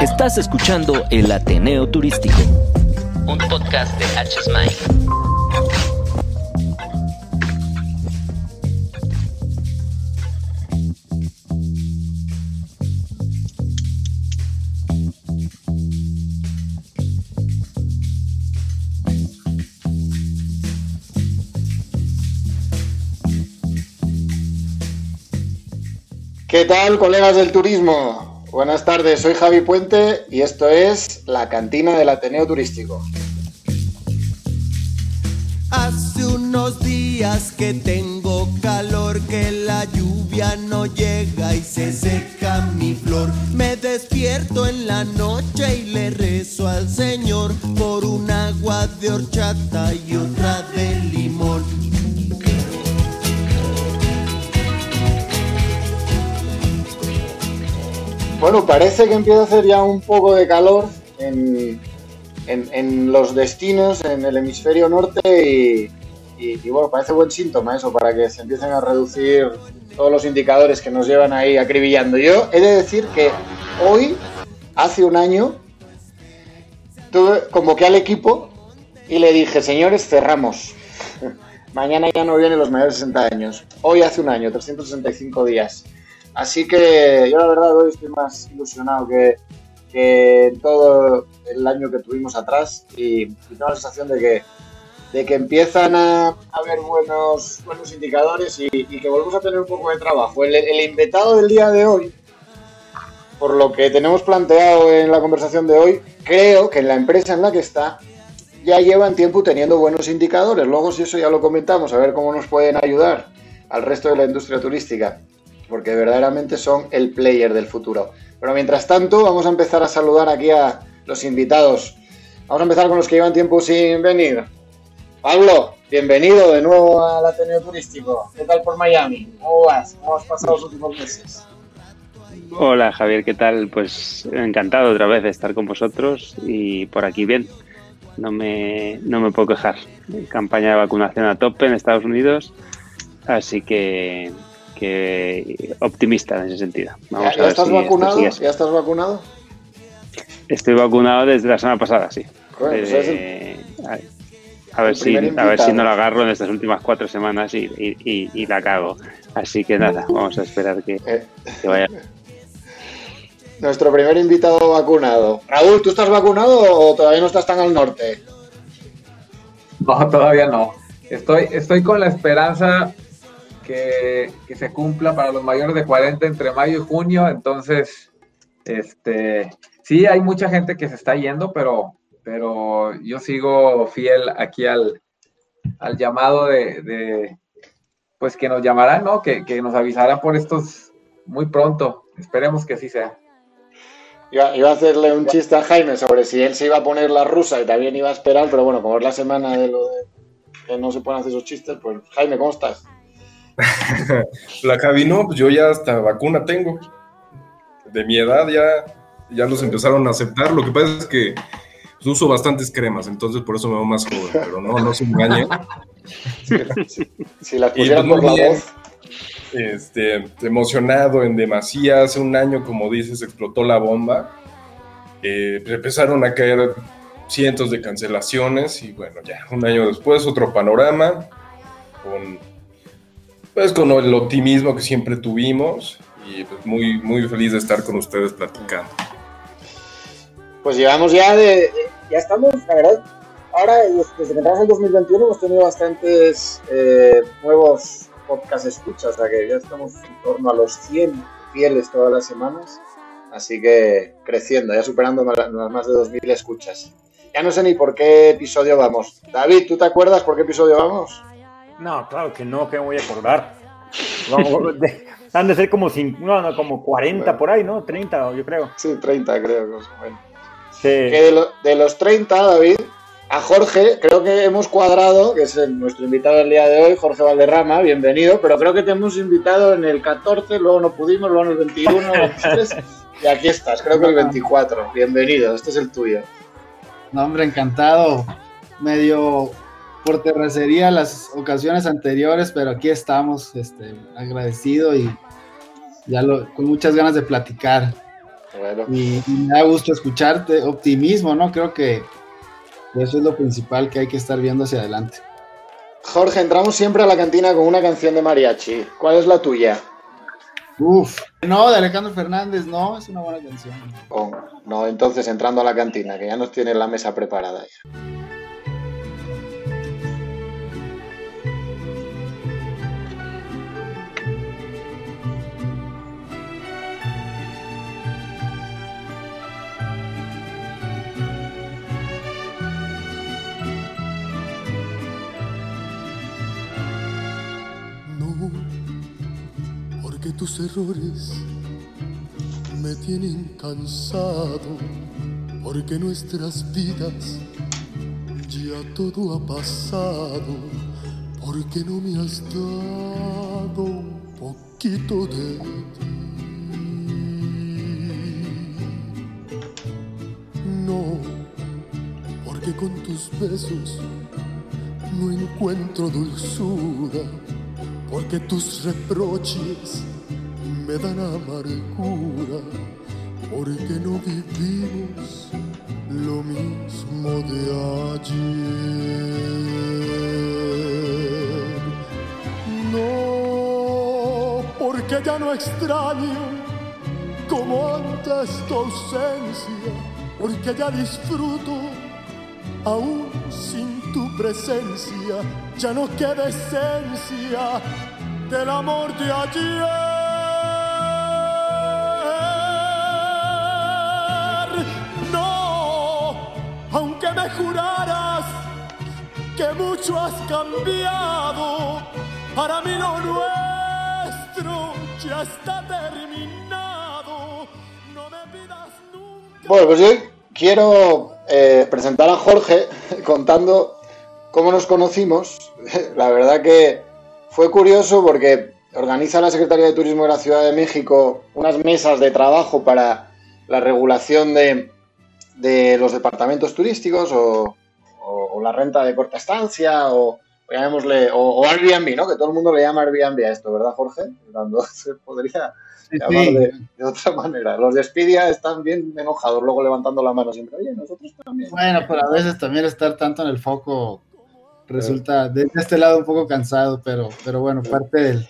Estás escuchando El Ateneo Turístico, un podcast de HSMI. ¿Qué tal, colegas del turismo? Buenas tardes, soy Javi Puente y esto es La Cantina del Ateneo Turístico. Hace unos días que tengo calor, que la lluvia no llega y se seca mi flor. Me despierto en la noche y le rezo al Señor por un agua de horchata y otra de limón. Bueno, parece que empieza a hacer ya un poco de calor en los destinos, en el hemisferio norte y bueno, parece buen síntoma eso, para que se empiecen a reducir todos los indicadores que nos llevan ahí acribillando. Yo he de decir que hoy, hace un año, convoqué al equipo y le dije, señores, cerramos. Mañana ya no vienen los mayores de 60 años. Hoy hace un año, 365 días. Así que yo la verdad hoy estoy más ilusionado que todo el año que tuvimos atrás y tengo la sensación de que empiezan a haber buenos indicadores y que volvemos a tener un poco de trabajo. El invitado del día de hoy, por lo que tenemos planteado en la conversación de hoy, creo que en la empresa en la que está ya llevan tiempo teniendo buenos indicadores. Luego si eso ya lo comentamos, a ver cómo nos pueden ayudar al resto de la industria turística, porque verdaderamente son el player del futuro. Pero mientras tanto, vamos a empezar a saludar aquí a los invitados. Vamos a empezar con los que llevan tiempo sin venir. Pablo, bienvenido de nuevo al Ateneo Turístico. ¿Qué tal por Miami? ¿Cómo vas? ¿Cómo has pasado los últimos meses? Hola, Javier, ¿qué tal? Pues encantado otra vez de estar con vosotros y por aquí bien. No me puedo quejar. Campaña de vacunación a tope en Estados Unidos, así que optimista en ese sentido. Vamos ¿Ya a ver estás si vacunado? ¿Ya estás vacunado? Estoy vacunado desde la semana pasada, sí. Bueno, a ver si no lo agarro en estas últimas 4 semanas y la cago. Así que nada, vamos a esperar que vaya. Nuestro primer invitado vacunado. Raúl, ¿tú estás vacunado o todavía no estás tan al norte? No, todavía no. Estoy con la esperanza que se cumpla para los mayores de 40 entre mayo y junio, entonces sí hay mucha gente que se está yendo, pero yo sigo fiel aquí al llamado de pues que nos llamarán, ¿no? Que nos avisarán por estos muy pronto, esperemos que así sea. Iba a hacerle un chiste a Jaime sobre si él se iba a poner la rusa y también iba a esperar, pero bueno, como es la semana de lo de que no se pueden hacer esos chistes, pues Jaime, ¿cómo estás? La Javi, no, pues yo ya hasta vacuna tengo. De mi edad ya los empezaron a aceptar. Lo que pasa es que pues, uso bastantes cremas, entonces por eso me veo más joven. Pero no se engañen. Si la pusieras por la voz. Emocionado en demasía. Hace un año, como dices, explotó la bomba. Pues empezaron a caer cientos de cancelaciones. Y bueno, ya un año después, otro panorama con el optimismo que siempre tuvimos y pues muy, muy feliz de estar con ustedes platicando. Pues llevamos ya estamos, la verdad, ahora desde que entramos en 2021 hemos tenido bastantes nuevos podcast escuchas, o sea que ya estamos en torno a los 100 fieles todas las semanas, así que creciendo, ya superando las más de 2.000 escuchas. Ya no sé ni por qué episodio vamos. David, ¿tú te acuerdas por qué episodio vamos? No, claro que no, que me voy a acordar. Han de ser como 40 bueno, por ahí, ¿no? 30, yo creo. Sí, 30 creo. Bueno. Sí. Que de los 30, David, a Jorge creo que hemos cuadrado, que es nuestro invitado del día de hoy, Jorge Valderrama, bienvenido, pero creo que te hemos invitado en el 14, luego no pudimos, luego en el 21, 23, y aquí estás, creo que el 24. Bienvenido, este es el tuyo. No, hombre, encantado. Medio por terracería las ocasiones anteriores, pero aquí estamos, agradecido y ya con muchas ganas de platicar. Bueno. Y me da gusto escucharte, optimismo, ¿no? Creo que eso es lo principal que hay que estar viendo hacia adelante. Jorge, entramos siempre a la cantina con una canción de mariachi. ¿Cuál es la tuya? Uf, no, de Alejandro Fernández, no, es una buena canción. Oh, no, entonces entrando a la cantina, que ya nos tienen la mesa preparada. Tus errores me tienen cansado, porque nuestras vidas ya todo ha pasado, porque no me has dado un poquito de ti. No, porque con tus besos no encuentro dulzura, porque tus reproches me dan amargura, porque no vivimos lo mismo de ayer. No, porque ya no extraño como antes tu ausencia, porque ya disfruto aún sin tu presencia, ya no queda esencia del amor de ayer. Aunque me juraras que mucho has cambiado, para mí lo nuestro ya está terminado. No me pidas nunca. Bueno, pues yo quiero presentar a Jorge contando cómo nos conocimos. La verdad que fue curioso porque organiza la Secretaría de Turismo de la Ciudad de México unas mesas de trabajo para la regulación de los departamentos turísticos o la renta de corta estancia o llamémosle o Airbnb, ¿no? Que todo el mundo le llama Airbnb a esto, ¿verdad, Jorge? Cuando se podría llamar de otra manera. Los de Expedia están bien enojados, luego levantando la mano siempre. Oye, nosotros también. Bueno, pero a veces también estar tanto en el foco resulta desde este lado un poco cansado, pero bueno, parte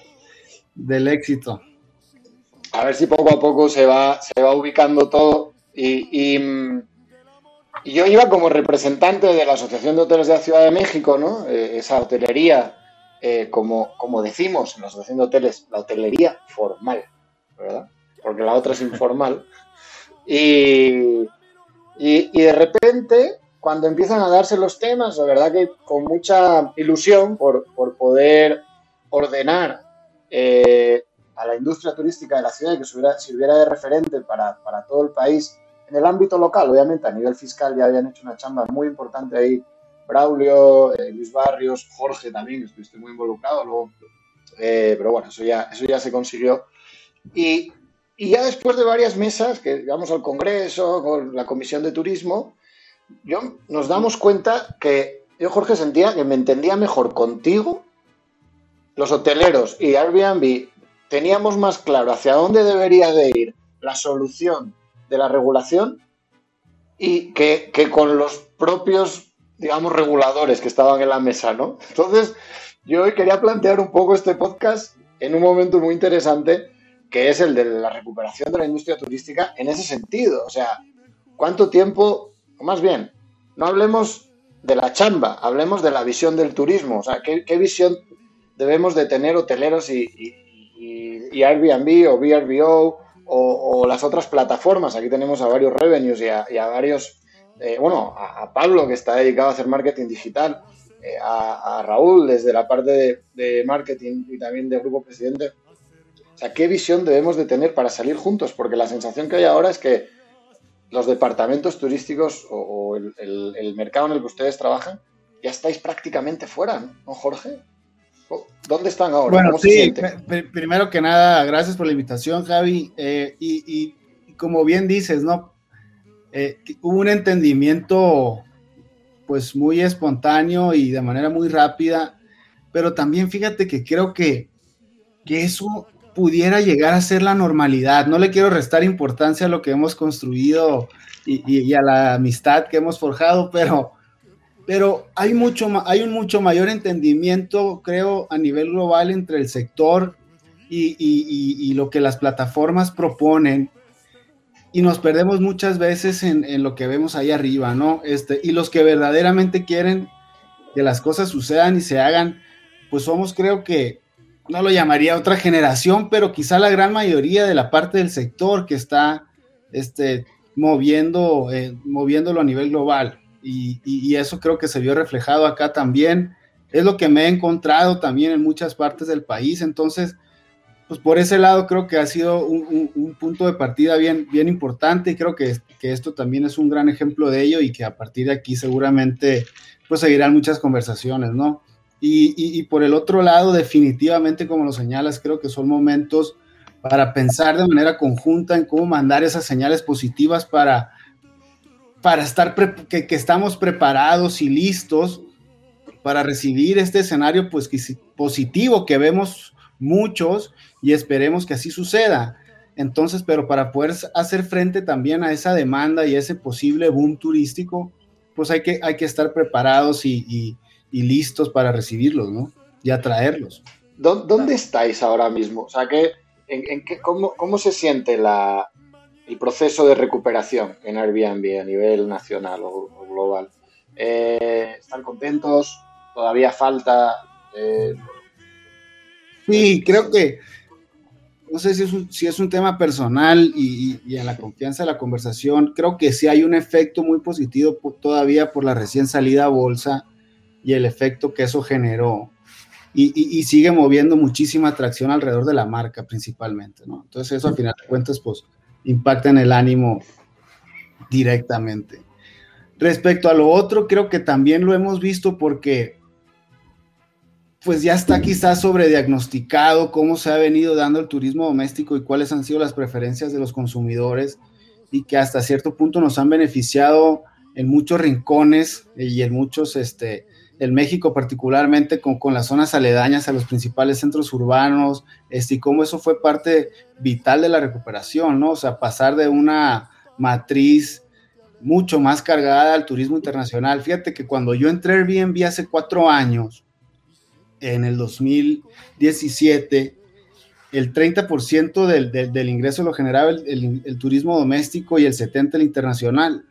del éxito. A ver si poco a poco se va ubicando todo y yo iba como representante de la Asociación de Hoteles de la Ciudad de México, ¿no? Esa hotelería, como decimos en la Asociación de Hoteles, la hotelería formal, ¿verdad? Porque la otra es informal. Y de repente, cuando empiezan a darse los temas, la verdad que con mucha ilusión por poder ordenar a la industria turística de la ciudad y que sirviera de referente para todo el país, en el ámbito local, obviamente, a nivel fiscal ya habían hecho una chamba muy importante ahí. Braulio, Luis Barrios, Jorge también, estuviste muy involucrado luego. Pero bueno, eso ya se consiguió. Y ya después de varias mesas, que íbamos al Congreso, con la Comisión de Turismo, nos damos cuenta que yo, Jorge, sentía que me entendía mejor contigo, los hoteleros y Airbnb. Teníamos más claro hacia dónde debería de ir la solución de la regulación y que con los propios, digamos, reguladores que estaban en la mesa, ¿no? Entonces, yo hoy quería plantear un poco este podcast en un momento muy interesante, que es el de la recuperación de la industria turística en ese sentido. O sea, ¿cuánto tiempo? O más bien, no hablemos de la chamba, hablemos de la visión del turismo. O sea, ¿qué visión debemos de tener hoteleros y Airbnb o VRBO o las otras plataformas? Aquí tenemos a varios revenues y a varios, a Pablo, que está dedicado a hacer marketing digital, a Raúl desde la parte de marketing y también de Grupo Presidente. O sea, ¿qué visión debemos de tener para salir juntos? Porque la sensación que hay ahora es que los departamentos turísticos o el mercado en el que ustedes trabajan ya estáis prácticamente fuera, ¿no, Jorge? ¿Dónde están ahora? Bueno, ¿cómo se sienten? Primero que nada, gracias por la invitación, Javi. Y como bien dices, ¿no? Hubo un entendimiento pues muy espontáneo y de manera muy rápida, pero también fíjate que creo que eso pudiera llegar a ser la normalidad. No le quiero restar importancia a lo que hemos construido y a la amistad que hemos forjado, pero hay un mucho mayor entendimiento, creo, a nivel global entre el sector y lo que las plataformas proponen, y nos perdemos muchas veces en lo que vemos ahí arriba, ¿no? Y los que verdaderamente quieren que las cosas sucedan y se hagan, pues somos, creo que, no lo llamaría otra generación, pero quizá la gran mayoría de la parte del sector que está moviéndolo a nivel global, y eso creo que se vio reflejado acá también, es lo que me he encontrado también en muchas partes del país. Entonces, pues por ese lado creo que ha sido un punto de partida bien importante, y creo que esto también es un gran ejemplo de ello, y que a partir de aquí seguramente pues seguirán muchas conversaciones, ¿no? Y por el otro lado, definitivamente, como lo señalas, creo que son momentos para pensar de manera conjunta en cómo mandar esas señales positivas para estar que estamos preparados y listos para recibir este escenario pues positivo que vemos muchos, y esperemos que así suceda. Entonces, pero para poder hacer frente también a esa demanda y ese posible boom turístico, pues hay que estar preparados y listos para recibirlos, ¿no? Y atraerlos. ¿Dónde estáis ahora mismo? O sea, ¿cómo se siente el proceso de recuperación en Airbnb a nivel nacional o global? ¿Están contentos? ¿Todavía falta? Sí, creo que, no sé si es un tema personal y a la confianza de la conversación, creo que sí hay un efecto muy positivo todavía por la recién salida a bolsa, y el efecto que eso generó, y sigue moviendo muchísima atracción alrededor de la marca principalmente, ¿no? Entonces eso, al final de cuentas, pues impacta en el ánimo directamente. Respecto a lo otro, creo que también lo hemos visto porque pues ya está quizás sobrediagnosticado cómo se ha venido dando el turismo doméstico y cuáles han sido las preferencias de los consumidores, y que hasta cierto punto nos han beneficiado en muchos rincones y en muchos el México particularmente con las zonas aledañas a los principales centros urbanos, y cómo eso fue parte vital de la recuperación, ¿no? O sea, pasar de una matriz mucho más cargada al turismo internacional. Fíjate que cuando yo entré a Airbnb hace 4 años, en el 2017, el 30% del ingreso lo generaba el turismo doméstico y el 70% el internacional.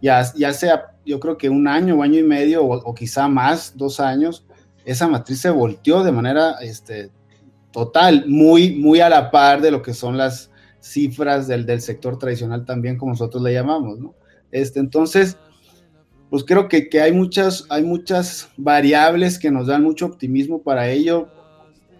Ya sea, yo creo que un año y medio, o quizá más, 2 años, esa matriz se volteó de manera total, muy, muy a la par de lo que son las cifras del sector tradicional también, como nosotros le llamamos, ¿no? Entonces, pues creo que hay muchas variables que nos dan mucho optimismo para ello.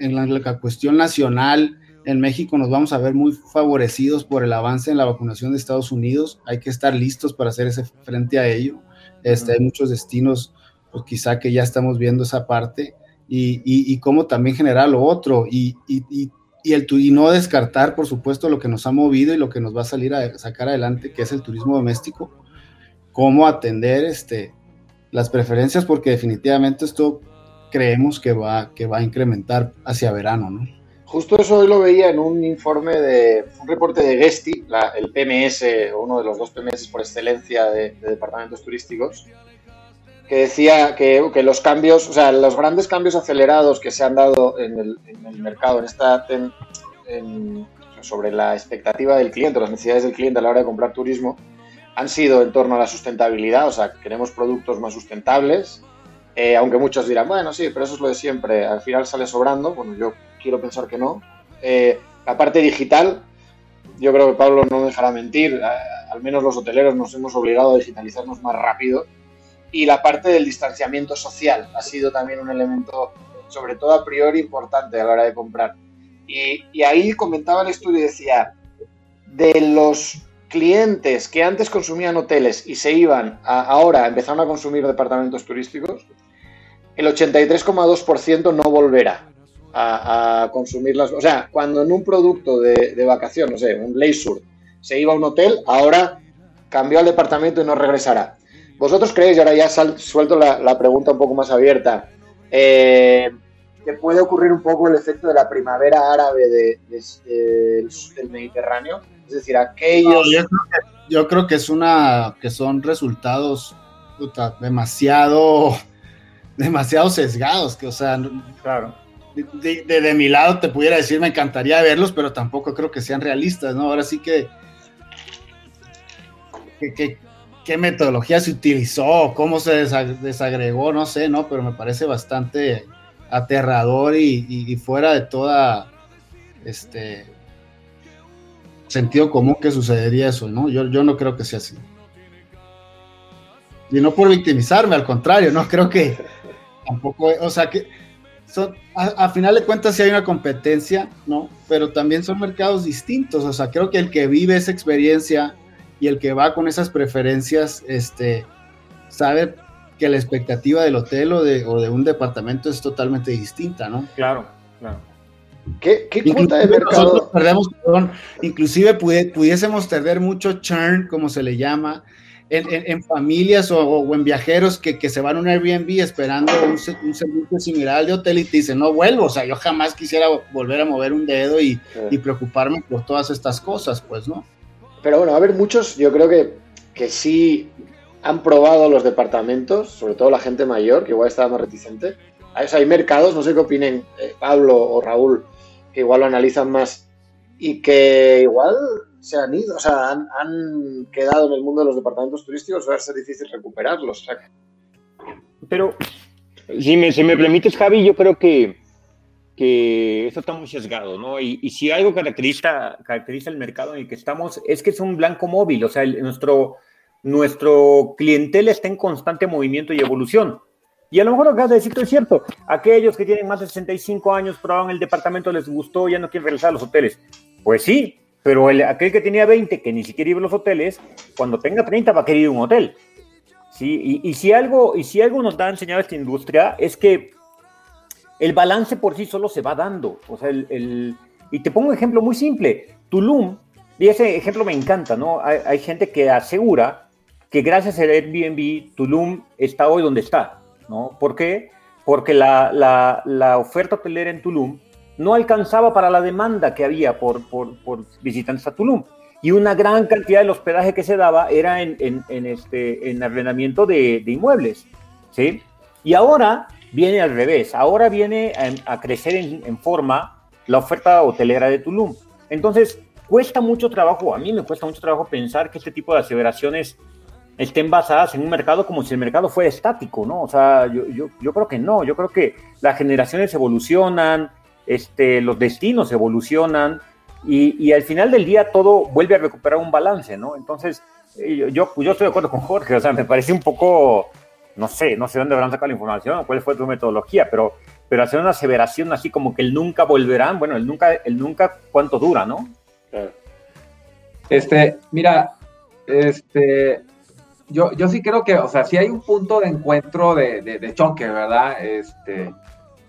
En la cuestión nacional, en México nos vamos a ver muy favorecidos por el avance en la vacunación de Estados Unidos. Hay que estar listos para hacer ese frente a ello. Hay muchos destinos, pues quizá que ya estamos viendo esa parte, y cómo también generar lo otro, y no descartar, por supuesto, lo que nos ha movido y lo que nos va a salir a sacar adelante, que es el turismo doméstico, cómo atender las preferencias, porque definitivamente esto creemos que va a incrementar hacia verano, ¿no? Justo eso hoy lo veía en un informe un reporte de Gesti, el PMS, uno de los 2 PMS por excelencia de departamentos turísticos, que decía que los cambios, o sea, los grandes cambios acelerados que se han dado en el mercado, sobre la expectativa del cliente, las necesidades del cliente a la hora de comprar turismo, han sido en torno a la sustentabilidad. O sea, queremos productos más sustentables, aunque muchos dirán, bueno, sí, pero eso es lo de siempre, al final sale sobrando. Bueno, yo quiero pensar que no. La parte digital, yo creo que Pablo no dejará mentir, al menos los hoteleros nos hemos obligado a digitalizarnos más rápido, y la parte del distanciamiento social ha sido también un elemento, sobre todo a priori, importante a la hora de comprar. Y ahí comentaba el estudio y decía, de los clientes que antes consumían hoteles y se iban, ahora empezaron a consumir departamentos turísticos, el 83,2% no volverá a consumirlas. O sea, cuando en un producto de vacación, no sé, un leisure, se iba a un hotel, ahora cambió al departamento y no regresará. ¿Vosotros creéis? Y ahora ya suelto la pregunta un poco más abierta, que puede ocurrir un poco el efecto de la primavera árabe del Mediterráneo, es decir, aquellos... Yo creo que es que son resultados demasiado sesgados, que, o sea, claro, de mi lado te pudiera decir me encantaría verlos, pero tampoco creo que sean realistas, ¿no? Ahora sí que qué metodología se utilizó, cómo se desagregó, no sé, ¿no? Pero me parece bastante aterrador y fuera de toda sentido común que sucedería eso, ¿no? Yo no creo que sea así. Y no por victimizarme, al contrario, no creo que tampoco, o sea, que son, a final de cuentas sí hay una competencia, ¿no? Pero también son mercados distintos, o sea, creo que el que vive esa experiencia y el que va con esas preferencias, sabe que la expectativa del hotel o de un departamento es totalmente distinta, ¿no? Claro. ¿Qué cuota de mercado? Nosotros perdemos, inclusive pudiésemos perder mucho churn, como se le llama, en familias o en viajeros que se van a un Airbnb esperando un servicio similar al de hotel y te dicen, no vuelvo, o sea, yo jamás quisiera volver a mover un dedo y preocuparme por todas estas cosas, pues, ¿no? Pero bueno, a ver, muchos, yo creo que sí han probado los departamentos, sobre todo la gente mayor, que igual estaba más reticente. O sea, hay mercados, no sé qué opinen Pablo o Raúl, que igual lo analizan más y que igual se han ido, o sea, han quedado en el mundo de los departamentos turísticos, va a ser difícil recuperarlos. O sea. Pero, si me permites, Javi, yo creo que esto está muy sesgado, ¿no? Y si algo caracteriza el mercado en el que estamos es que es un blanco móvil, o sea, nuestro clientela está en constante movimiento y evolución. Y a lo mejor acá decirte es cierto, aquellos que tienen más de 65 años probaron el departamento, les gustó, ya no quieren regresar a los hoteles. Pues sí, pero aquel que tenía 20, que ni siquiera iba a los hoteles, cuando tenga 30 va a querer ir a un hotel. ¿Sí? Y si algo nos da enseñado esta industria es que el balance por sí solo se va dando. O sea, y te pongo un ejemplo muy simple. Tulum, y ese ejemplo me encanta, ¿no? Hay gente que asegura que gracias al Airbnb, Tulum está hoy donde está, ¿no? ¿Por qué? Porque la oferta hotelera en Tulum no alcanzaba para la demanda que había por visitantes a Tulum. Y una gran cantidad del hospedaje que se daba era en arrendamiento de inmuebles, ¿sí? Y ahora viene al revés, ahora viene a crecer en forma la oferta hotelera de Tulum. Entonces, cuesta mucho trabajo, a mí me cuesta mucho trabajo pensar que este tipo de aseveraciones estén basadas en un mercado como si el mercado fuera estático, ¿no? O sea, yo creo que no, yo creo que las generaciones evolucionan, los destinos evolucionan y al final del día todo vuelve a recuperar un balance, ¿no? Entonces, yo estoy de acuerdo con Jorge, o sea, me parece un poco... No sé dónde habrán sacado la información o cuál fue tu metodología, pero hacer una aseveración así como que el nunca volverán, bueno, el nunca cuánto dura, ¿no? Yo sí creo que, o sea, sí hay un punto de encuentro de choque, ¿verdad?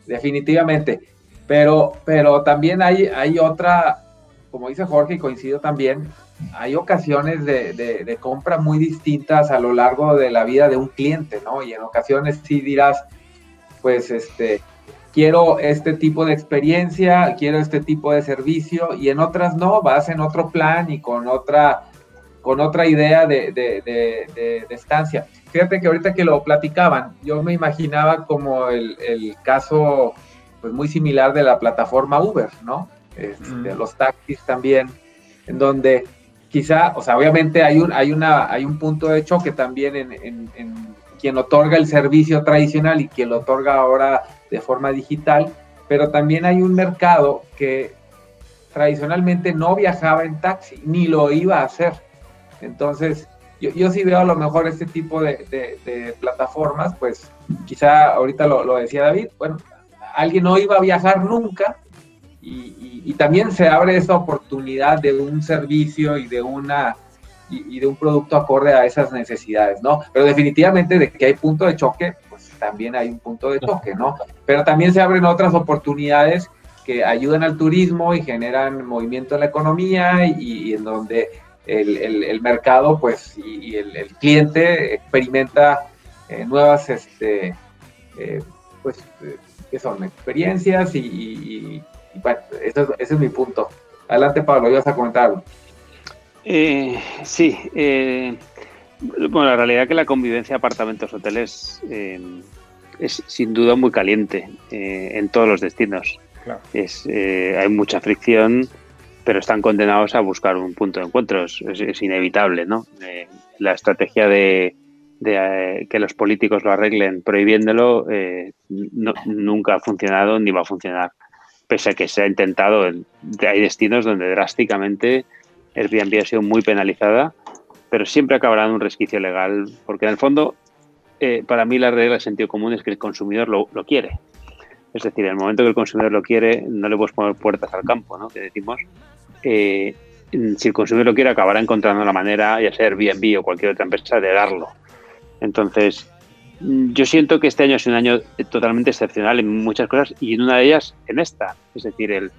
Definitivamente. Pero también hay otra, como dice Jorge, y coincido también, hay ocasiones de compra muy distintas a lo largo de la vida de un cliente, ¿no? Y en ocasiones sí dirás, pues, quiero este tipo de experiencia, quiero este tipo de servicio, y en otras no, vas en otro plan y con otra idea de estancia. Fíjate que ahorita que lo platicaban, yo me imaginaba como el caso, pues, muy similar de la plataforma Uber, ¿no? Los taxis también, en donde quizá, o sea, obviamente hay un punto de choque también en quien otorga el servicio tradicional y quien lo otorga ahora de forma digital, pero también hay un mercado que tradicionalmente no viajaba en taxi, ni lo iba a hacer. Entonces, yo sí veo a lo mejor este tipo de plataformas, pues quizá ahorita lo decía David, bueno, alguien no iba a viajar nunca, y también se abre esa oportunidad de un servicio y de un producto acorde a esas necesidades, ¿no? Pero definitivamente de que hay punto de choque, pues también hay un punto de choque, ¿no? Pero también se abren otras oportunidades que ayudan al turismo y generan movimiento en la economía y en donde el mercado, pues, y el cliente experimenta nuevas, pues, que son experiencias y bueno, ese es mi punto. Adelante, Pablo, ibas a comentar algo. Sí. Bueno, la realidad es que la convivencia apartamentos-hoteles es sin duda muy caliente en todos los destinos. Claro. Hay mucha fricción, pero están condenados a buscar un punto de encuentro. Es inevitable, ¿no? La estrategia de que los políticos lo arreglen prohibiéndolo nunca ha funcionado ni va a funcionar. Pese a que se ha intentado, hay destinos donde drásticamente Airbnb ha sido muy penalizada, pero siempre acabará en un resquicio legal, porque en el fondo, para mí la regla de sentido común es que el consumidor lo quiere. Es decir, en el momento que el consumidor lo quiere, no le puedes poner puertas al campo, ¿no? Que decimos, si el consumidor lo quiere, acabará encontrando la manera, ya sea Airbnb o cualquier otra empresa, de darlo. Entonces, yo siento que este año es un año totalmente excepcional en muchas cosas, y en una de ellas, en esta. Es decir,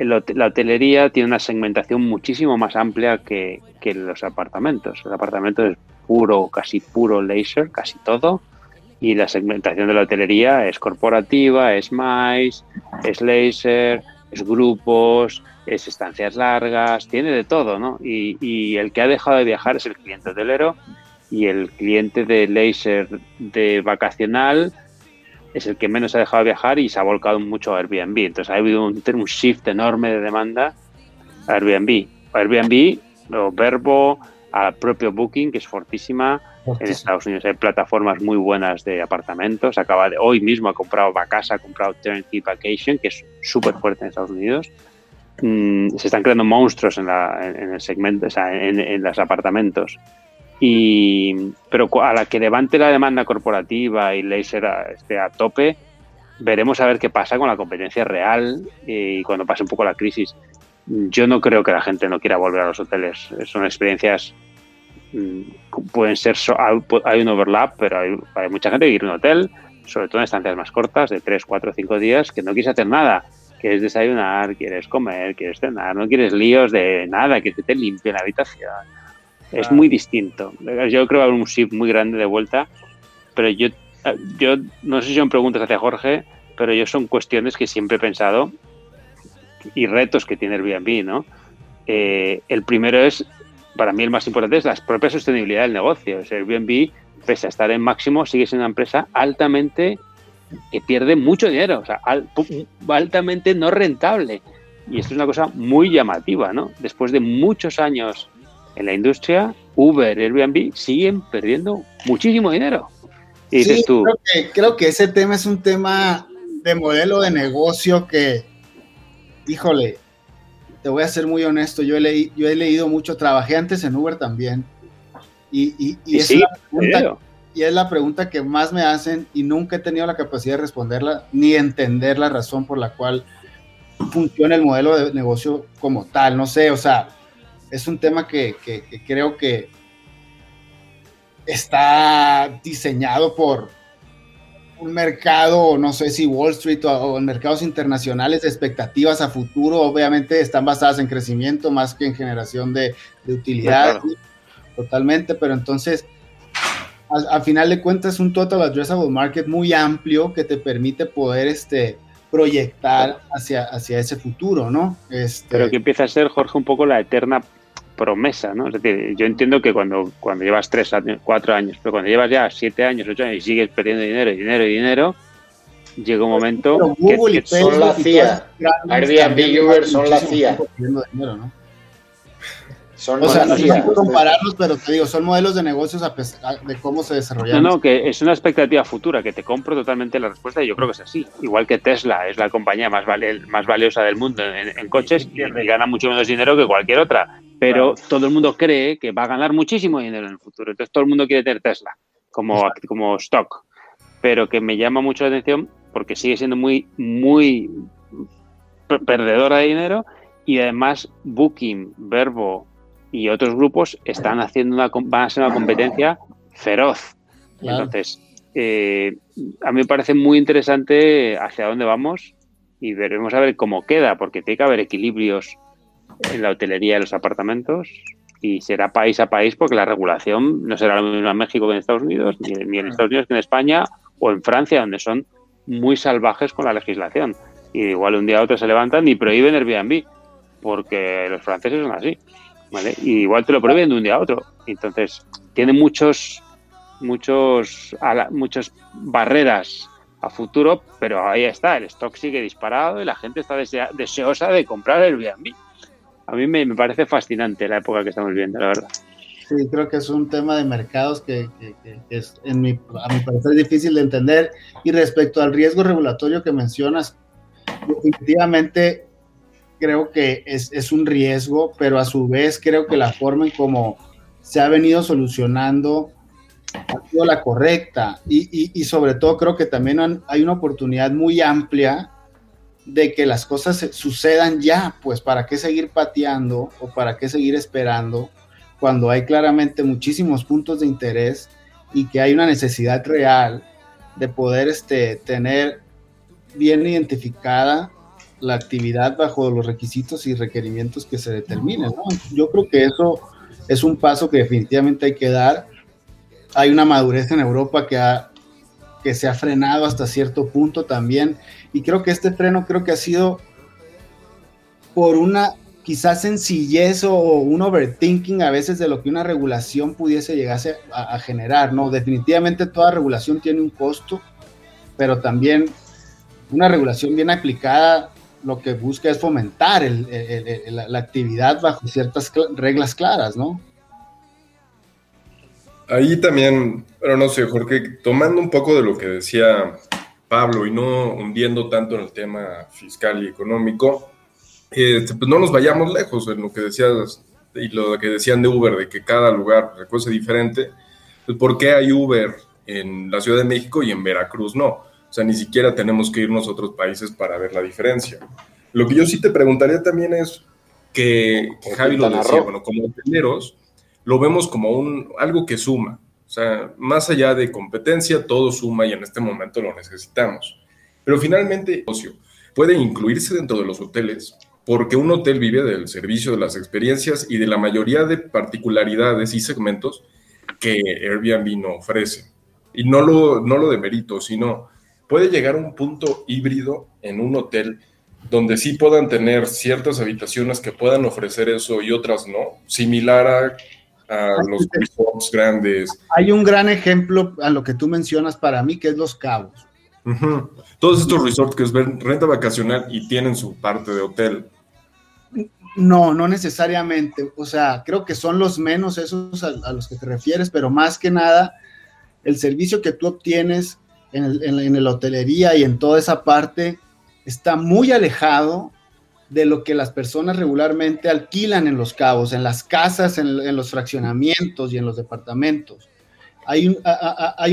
la hotelería tiene una segmentación muchísimo más amplia que los apartamentos. Los apartamentos es puro, casi puro leisure, casi todo. Y la segmentación de la hotelería es corporativa, es MICE, es leisure, es grupos, es estancias largas, tiene de todo, ¿no? Y el que ha dejado de viajar es el cliente hotelero, y el cliente de leisure de vacacional es el que menos ha dejado de viajar y se ha volcado mucho a Airbnb. Entonces ha habido un shift enorme de demanda a Airbnb o Verbo, al propio Booking, que es fortísima. En Estados Unidos hay plataformas muy buenas de apartamentos. Hoy mismo ha comprado Vacasa, ha comprado Turnkey Vacation, que es súper fuerte en Estados Unidos. Se están creando monstruos en el segmento, o sea, en los apartamentos. Pero a la que levante la demanda corporativa y leisure esté a tope, veremos a ver qué pasa con la competencia real y cuando pase un poco la crisis. Yo no creo que la gente no quiera volver a los hoteles. Son experiencias, pueden ser, hay un overlap, pero hay mucha gente que quiere un hotel, sobre todo en estancias más cortas, de 3, 4, 5 días, que no quieres hacer nada. Quieres desayunar, quieres comer, quieres cenar, no quieres líos de nada, quieres que te limpie la habitación. Claro. Es muy distinto. Yo creo que va a haber un shift muy grande de vuelta, pero yo no sé si son preguntas hacia Jorge, pero yo son cuestiones que siempre he pensado y retos que tiene Airbnb, ¿no? El primero es, para mí el más importante, es la propia sostenibilidad del negocio. O sea, Airbnb, pese a estar en máximo, sigue siendo una empresa altamente que pierde mucho dinero, o sea, altamente no rentable. Y esto es una cosa muy llamativa, ¿no? Después de muchos años en la industria, Uber y Airbnb siguen perdiendo muchísimo dinero. Y dices tú, creo que ese tema es un tema de modelo de negocio que, híjole, te voy a ser muy honesto, yo he leído mucho, trabajé antes en Uber también, es la pregunta que más me hacen y nunca he tenido la capacidad de responderla, ni entender la razón por la cual funciona el modelo de negocio como tal, no sé, o sea, es un tema que creo que está diseñado por un mercado, no sé si Wall Street o mercados internacionales, de expectativas a futuro, obviamente están basadas en crecimiento más que en generación de utilidad, claro. Totalmente, pero entonces al final de cuentas es un total addressable market muy amplio que te permite poder proyectar hacia ese futuro, ¿no? Pero que empieza a ser, Jorge, un poco la eterna promesa, ¿no? Es decir, yo entiendo que cuando llevas 3 años, 4 años, pero cuando llevas ya 7 años, 8 años y sigues perdiendo dinero, llega un momento que Google y son la CIA. Airbnb y Uber son la CIA. O sea, no sé si compararlos, pero te digo, son modelos de negocios a pesar de cómo se desarrollan. No, que es una expectativa futura, que te compro totalmente la respuesta y yo creo que es así. Igual que Tesla es la compañía más valiosa del mundo en coches y gana mucho menos dinero que cualquier otra. Pero todo el mundo cree que va a ganar muchísimo dinero en el futuro. Entonces todo el mundo quiere tener Tesla como stock. Pero que me llama mucho la atención porque sigue siendo muy, muy perdedora de dinero y además Booking, Verbo y otros grupos están van a hacer una competencia feroz. Claro. Entonces, a mí me parece muy interesante hacia dónde vamos y veremos a ver cómo queda, porque tiene que haber equilibrios en la hotelería de los apartamentos y será país a país, porque la regulación no será lo mismo en México que en Estados Unidos, ni en Estados Unidos que en España o en Francia, donde son muy salvajes con la legislación. Y igual un día a otro se levantan y prohíben Airbnb, porque los franceses son así, ¿vale? Y igual te lo prohíben de un día a otro. Entonces, tiene muchas barreras a futuro, pero ahí está, el stock sigue disparado y la gente está deseosa de comprar Airbnb. A mí me parece fascinante la época que estamos viviendo, la verdad. Sí, creo que es un tema de mercados que es, a mi parecer, difícil de entender. Y respecto al riesgo regulatorio que mencionas, definitivamente creo que es un riesgo, pero a su vez creo que la forma en cómo se ha venido solucionando ha sido la correcta. Y sobre todo creo que también hay una oportunidad muy amplia de que las cosas sucedan ya, pues para qué seguir pateando o para qué seguir esperando, cuando hay claramente muchísimos puntos de interés y que hay una necesidad real de poder tener bien identificada la actividad bajo los requisitos y requerimientos que se determinen, ¿no? Yo creo que eso es un paso que definitivamente hay que dar. Hay una madurez en Europa que se ha frenado hasta cierto punto también, y creo que este freno ha sido por una quizás sencillez o un overthinking a veces de lo que una regulación pudiese llegarse a generar, ¿no? Definitivamente toda regulación tiene un costo, pero también una regulación bien aplicada lo que busca es fomentar la actividad bajo ciertas reglas claras, ¿no? Ahí también, pero no sé, Jorge, tomando un poco de lo que decía Pablo y no hundiendo tanto en el tema fiscal y económico, pues no nos vayamos lejos en lo que decías y lo que decían de Uber, de que cada lugar la cosa es diferente. Pues, ¿por qué hay Uber en la Ciudad de México y en Veracruz no? O sea, ni siquiera tenemos que irnos a otros países para ver la diferencia. Lo que yo sí te preguntaría también es que Javi lo decía, bueno, como hoteleros lo vemos como algo que suma. O sea, más allá de competencia, todo suma y en este momento lo necesitamos. Pero finalmente, ocio puede incluirse dentro de los hoteles, porque un hotel vive del servicio, de las experiencias y de la mayoría de particularidades y segmentos que Airbnb no ofrece. Y no lo demerito, sino puede llegar a un punto híbrido en un hotel donde sí puedan tener ciertas habitaciones que puedan ofrecer eso y otras no, similar a los resorts grandes. Hay un gran ejemplo a lo que tú mencionas para mí, que es Los Cabos. Uh-huh. Todos estos resorts que es renta vacacional y tienen su parte de hotel. No necesariamente. O sea, creo que son los menos esos a los que te refieres, pero más que nada, el servicio que tú obtienes en la hotelería y en toda esa parte está muy alejado de lo que las personas regularmente alquilan en Los Cabos, en las casas, en los fraccionamientos y en los departamentos. Hay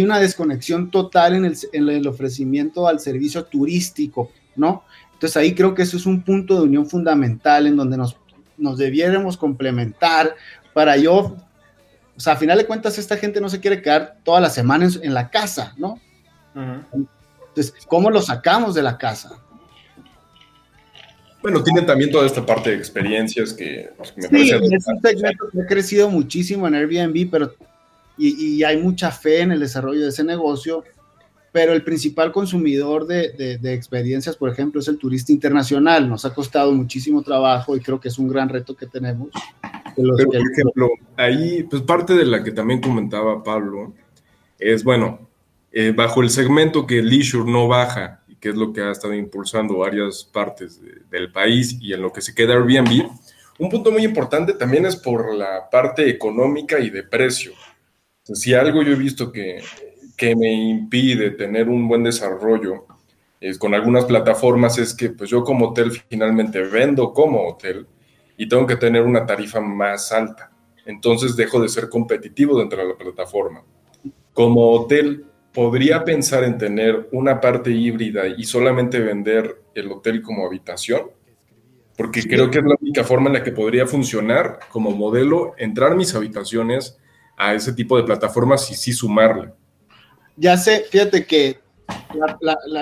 una desconexión total en el ofrecimiento al servicio turístico, ¿no? Entonces ahí creo que eso es un punto de unión fundamental en donde nos debiéramos complementar para o sea, a final de cuentas esta gente no se quiere quedar toda la semana en la casa, ¿no? Uh-huh. Entonces, ¿cómo lo sacamos de la casa? Bueno, tiene también toda esta parte de experiencias que me parece... Sí, es un segmento que ha crecido muchísimo en Airbnb, y hay mucha fe en el desarrollo de ese negocio, pero el principal consumidor de experiencias, por ejemplo, es el turista internacional. Nos ha costado muchísimo trabajo y creo que es un gran reto que tenemos. Pero, por ejemplo, ahí, pues parte de la que también comentaba Pablo es, bueno, bajo el segmento que el leisure no baja, que es lo que ha estado impulsando varias partes del país y en lo que se queda Airbnb. Un punto muy importante también es por la parte económica y de precio. Entonces, si algo yo he visto que me impide tener un buen desarrollo con algunas plataformas es que pues yo como hotel finalmente vendo como hotel y tengo que tener una tarifa más alta. Entonces dejo de ser competitivo dentro de la plataforma. Como hotel podría pensar en tener una parte híbrida y solamente vender el hotel como habitación, porque creo que es la única forma en la que podría funcionar como modelo, entrar mis habitaciones a ese tipo de plataformas y sí sumarle. Ya sé, fíjate que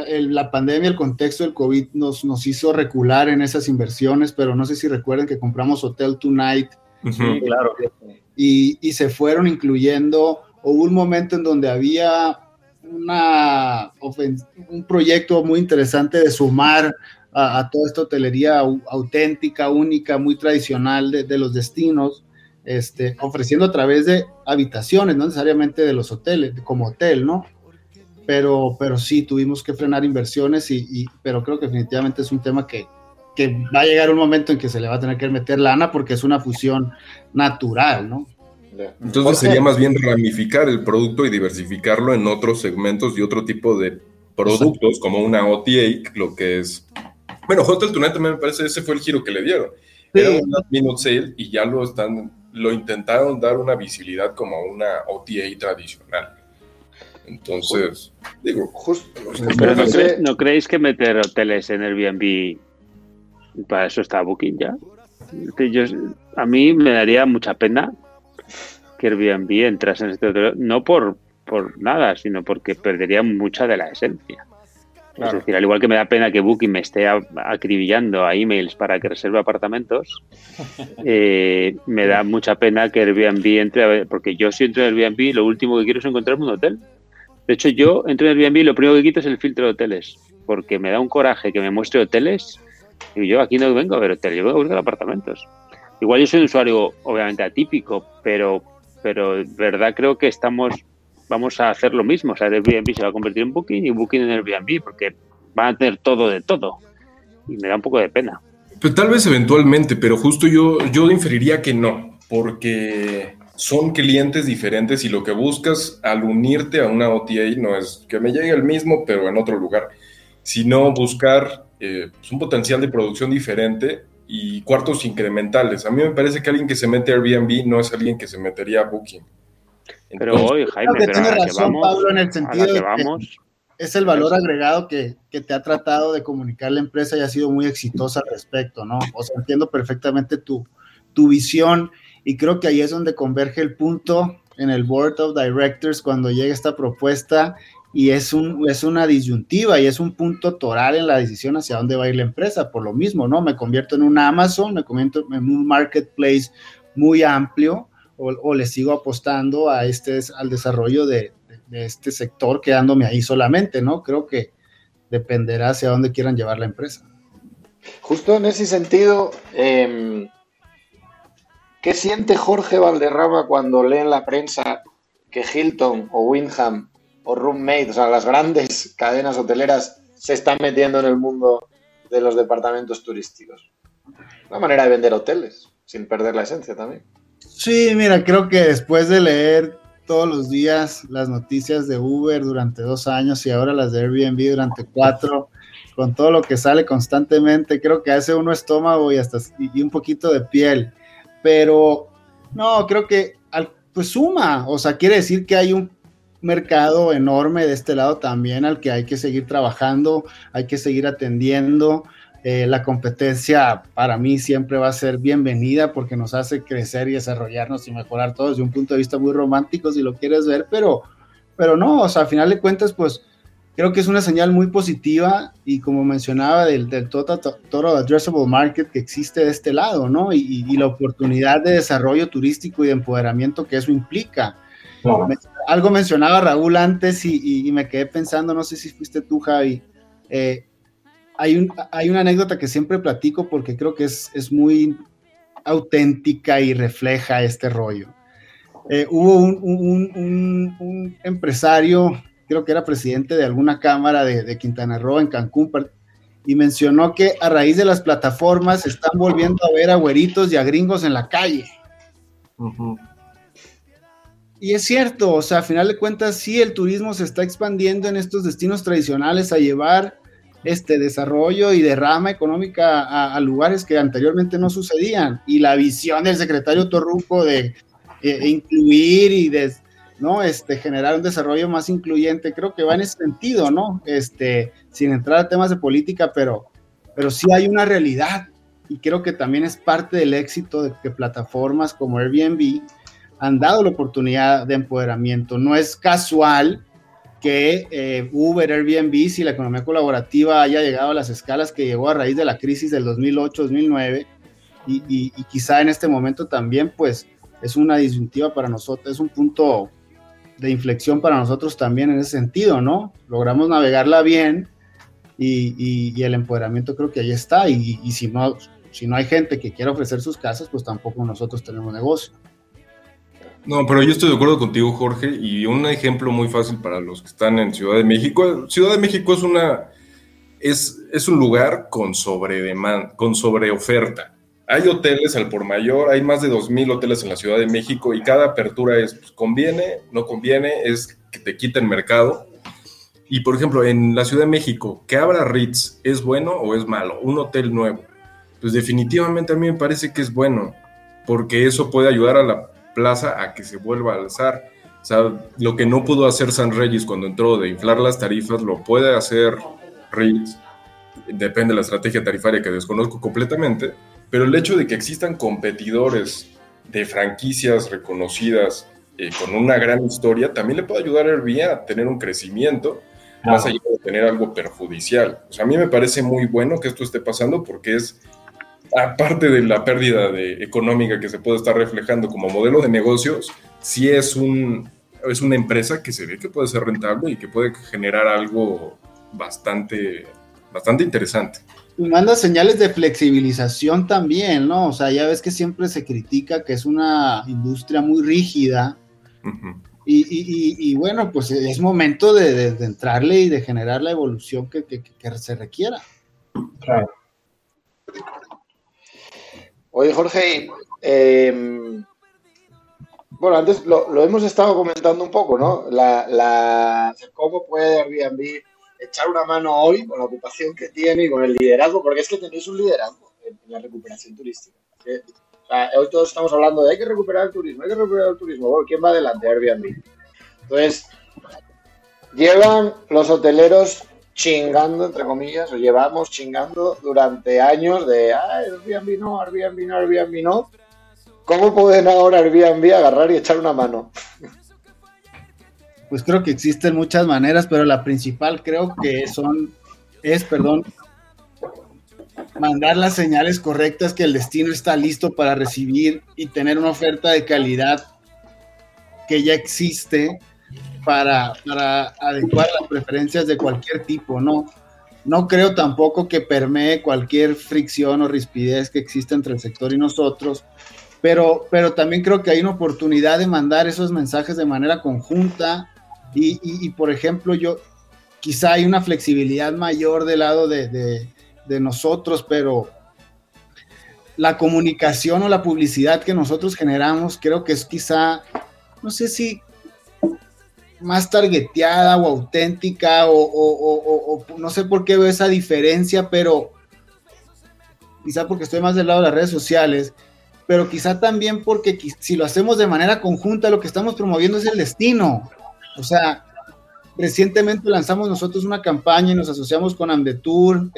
la pandemia, el contexto del COVID nos hizo recular en esas inversiones, pero no sé si recuerden que compramos Hotel Tonight. Uh-huh. Sí, claro. Y se fueron incluyendo, hubo un momento en donde había un proyecto muy interesante de sumar a toda esta hotelería auténtica, única, muy tradicional de los destinos, ofreciendo a través de habitaciones, no necesariamente de los hoteles, como hotel, ¿no? Pero sí, tuvimos que frenar inversiones, pero creo que definitivamente es un tema que va a llegar un momento en que se le va a tener que meter lana porque es una fusión natural, ¿no? Entonces sería más bien ramificar el producto y diversificarlo en otros segmentos y otro tipo de productos, exacto, como una OTA, lo que es... Bueno, Hotel Tonight también me parece, ese fue el giro que le dieron. Sí. Era un last minute sale y ya lo intentaron dar una visibilidad como una OTA tradicional. Entonces, justo... Pero ¿no creéis que meter hoteles en Airbnb? Para eso está Booking ya. A mí me daría mucha pena que Airbnb entrase en este hotel, no por nada, sino porque perdería mucha de la esencia. Claro. Es decir, al igual que me da pena que Booking me esté acribillando a emails para que reserve apartamentos, me da mucha pena que Airbnb entre, porque yo si entro en Airbnb, lo último que quiero es encontrarme un hotel. De hecho, yo entro en Airbnb y lo primero que quito es el filtro de hoteles, porque me da un coraje que me muestre hoteles. Y yo aquí no vengo a ver hotel, yo vengo a buscar apartamentos. Igual yo soy un usuario, obviamente, atípico, pero en verdad creo que vamos a hacer lo mismo. O sea, Airbnb se va a convertir en Booking y Booking en Airbnb, porque van a tener todo de todo. Y me da un poco de pena. Pues tal vez eventualmente, pero justo yo inferiría que no, porque son clientes diferentes y lo que buscas al unirte a una OTA no es que me llegue el mismo, pero en otro lugar, sino buscar... pues un potencial de producción diferente y cuartos incrementales. A mí me parece que alguien que se mete a Airbnb no es alguien que se metería a Booking. Entonces, pero hoy, Jaime, creo que tiene razón, Pablo, en el sentido de que es el valor agregado que te ha tratado de comunicar la empresa y ha sido muy exitosa al respecto, ¿no? O sea, entiendo perfectamente tu visión y creo que ahí es donde converge el punto en el Board of Directors cuando llega esta propuesta. Y es una disyuntiva y es un punto toral en la decisión hacia dónde va a ir la empresa. Por lo mismo, ¿no? Me convierto en una Amazon, me convierto en un marketplace muy amplio o le sigo apostando a al desarrollo de este sector quedándome ahí solamente, ¿no? Creo que dependerá hacia dónde quieran llevar la empresa. Justo en ese sentido, ¿qué siente Jorge Valderrama cuando lee en la prensa que Hilton o Wyndham o Roommates, o sea, las grandes cadenas hoteleras se están metiendo en el mundo de los departamentos turísticos? Una manera de vender hoteles, sin perder la esencia también. Sí, mira, creo que después de leer todos los días las noticias de Uber durante 2 años y ahora las de Airbnb durante 4, con todo lo que sale constantemente, creo que hace uno estómago y un poquito de piel. Pero, no, creo que pues suma, o sea, quiere decir que hay un mercado enorme de este lado también al que hay que seguir trabajando, hay que seguir atendiendo. La competencia para mí siempre va a ser bienvenida porque nos hace crecer y desarrollarnos y mejorar todos desde un punto de vista muy romántico si lo quieres ver, pero no, o sea, al final de cuentas pues creo que es una señal muy positiva y como mencionaba del total addressable market que existe de este lado, ¿no? Y la oportunidad de desarrollo turístico y de empoderamiento que eso implica. No. Algo mencionaba Raúl antes y me quedé pensando, no sé si fuiste tú, Javi. Hay una anécdota que siempre platico porque creo que es muy auténtica y refleja este rollo. Hubo un empresario, creo que era presidente de alguna cámara de Quintana Roo en Cancún, y mencionó que a raíz de las plataformas se están volviendo a ver a güeritos y a gringos en la calle. Uh-huh. Y es cierto, o sea, a final de cuentas, sí, el turismo se está expandiendo en estos destinos tradicionales a llevar este desarrollo y derrama económica a lugares que anteriormente no sucedían. Y la visión del secretario Torruco de incluir y de generar un desarrollo más incluyente, creo que va en ese sentido, ¿no? Sin entrar a temas de política, pero sí hay una realidad. Y creo que también es parte del éxito de que plataformas como Airbnb han dado la oportunidad de empoderamiento. No es casual que Uber, Airbnb, si la economía colaborativa haya llegado a las escalas que llegó a raíz de la crisis del 2008-2009 y quizá en este momento también pues es una disyuntiva para nosotros, es un punto de inflexión para nosotros también en ese sentido, ¿no? Logramos navegarla bien y el empoderamiento creo que ahí está, y si no hay gente que quiera ofrecer sus casas, pues tampoco nosotros tenemos negocio. No, pero yo estoy de acuerdo contigo, Jorge, y un ejemplo muy fácil para los que están en Ciudad de México. Ciudad de México es un lugar con sobredemanda, con sobreoferta. Hay hoteles al por mayor, hay más de 2,000 hoteles en la Ciudad de México y cada apertura es, pues, conviene, no conviene, es que te quita el mercado. Y, por ejemplo, en la Ciudad de México, que abra Ritz, ¿es bueno o es malo? Un hotel nuevo. Pues definitivamente a mí me parece que es bueno, porque eso puede ayudar a la plaza a que se vuelva a alzar. O sea, lo que no pudo hacer San Reyes cuando entró de inflar las tarifas, lo puede hacer Reyes. Depende de la estrategia tarifaria, que desconozco completamente, pero el hecho de que existan competidores de franquicias reconocidas con una gran historia, también le puede ayudar a Airbnb a tener un crecimiento, más allá de tener algo perjudicial. O sea, a mí me parece muy bueno que esto esté pasando, porque es, aparte de la pérdida económica que se puede estar reflejando como modelo de negocios, sí es una empresa que se ve que puede ser rentable y que puede generar algo bastante interesante. Y manda señales de flexibilización también, ¿no? O sea, ya ves que siempre se critica que es una industria muy rígida, uh-huh. y bueno, pues es momento de entrarle y de generar la evolución que se requiera. Claro. Oye, Jorge, bueno, antes lo hemos estado comentando un poco, ¿no? ¿Cómo puede Airbnb echar una mano hoy con la ocupación que tiene y con el liderazgo? Porque es que tenéis un liderazgo en la recuperación turística. O sea, hoy todos estamos hablando de hay que recuperar el turismo. Bueno, ¿quién va adelante? Airbnb. Entonces, llevan los hoteleros chingando, entre comillas, o llevamos chingando durante años de Airbnb no. ¿Cómo pueden ahora Airbnb agarrar y echar una mano? Pues creo que existen muchas maneras, pero la principal creo que es mandar las señales correctas que el destino está listo para recibir y tener una oferta de calidad que ya existe, para adecuar las preferencias de cualquier tipo, ¿no? No creo tampoco que permee cualquier fricción o rispidez que existe entre el sector y nosotros, pero también creo que hay una oportunidad de mandar esos mensajes de manera conjunta y por ejemplo, quizá hay una flexibilidad mayor del lado de nosotros, pero la comunicación o la publicidad que nosotros generamos creo que es quizá, no sé si más targeteada o auténtica o no sé por qué veo esa diferencia, pero quizá porque estoy más del lado de las redes sociales, pero quizá también porque si lo hacemos de manera conjunta, lo que estamos promoviendo es el destino. O sea, recientemente lanzamos nosotros una campaña y nos asociamos con Amdetour,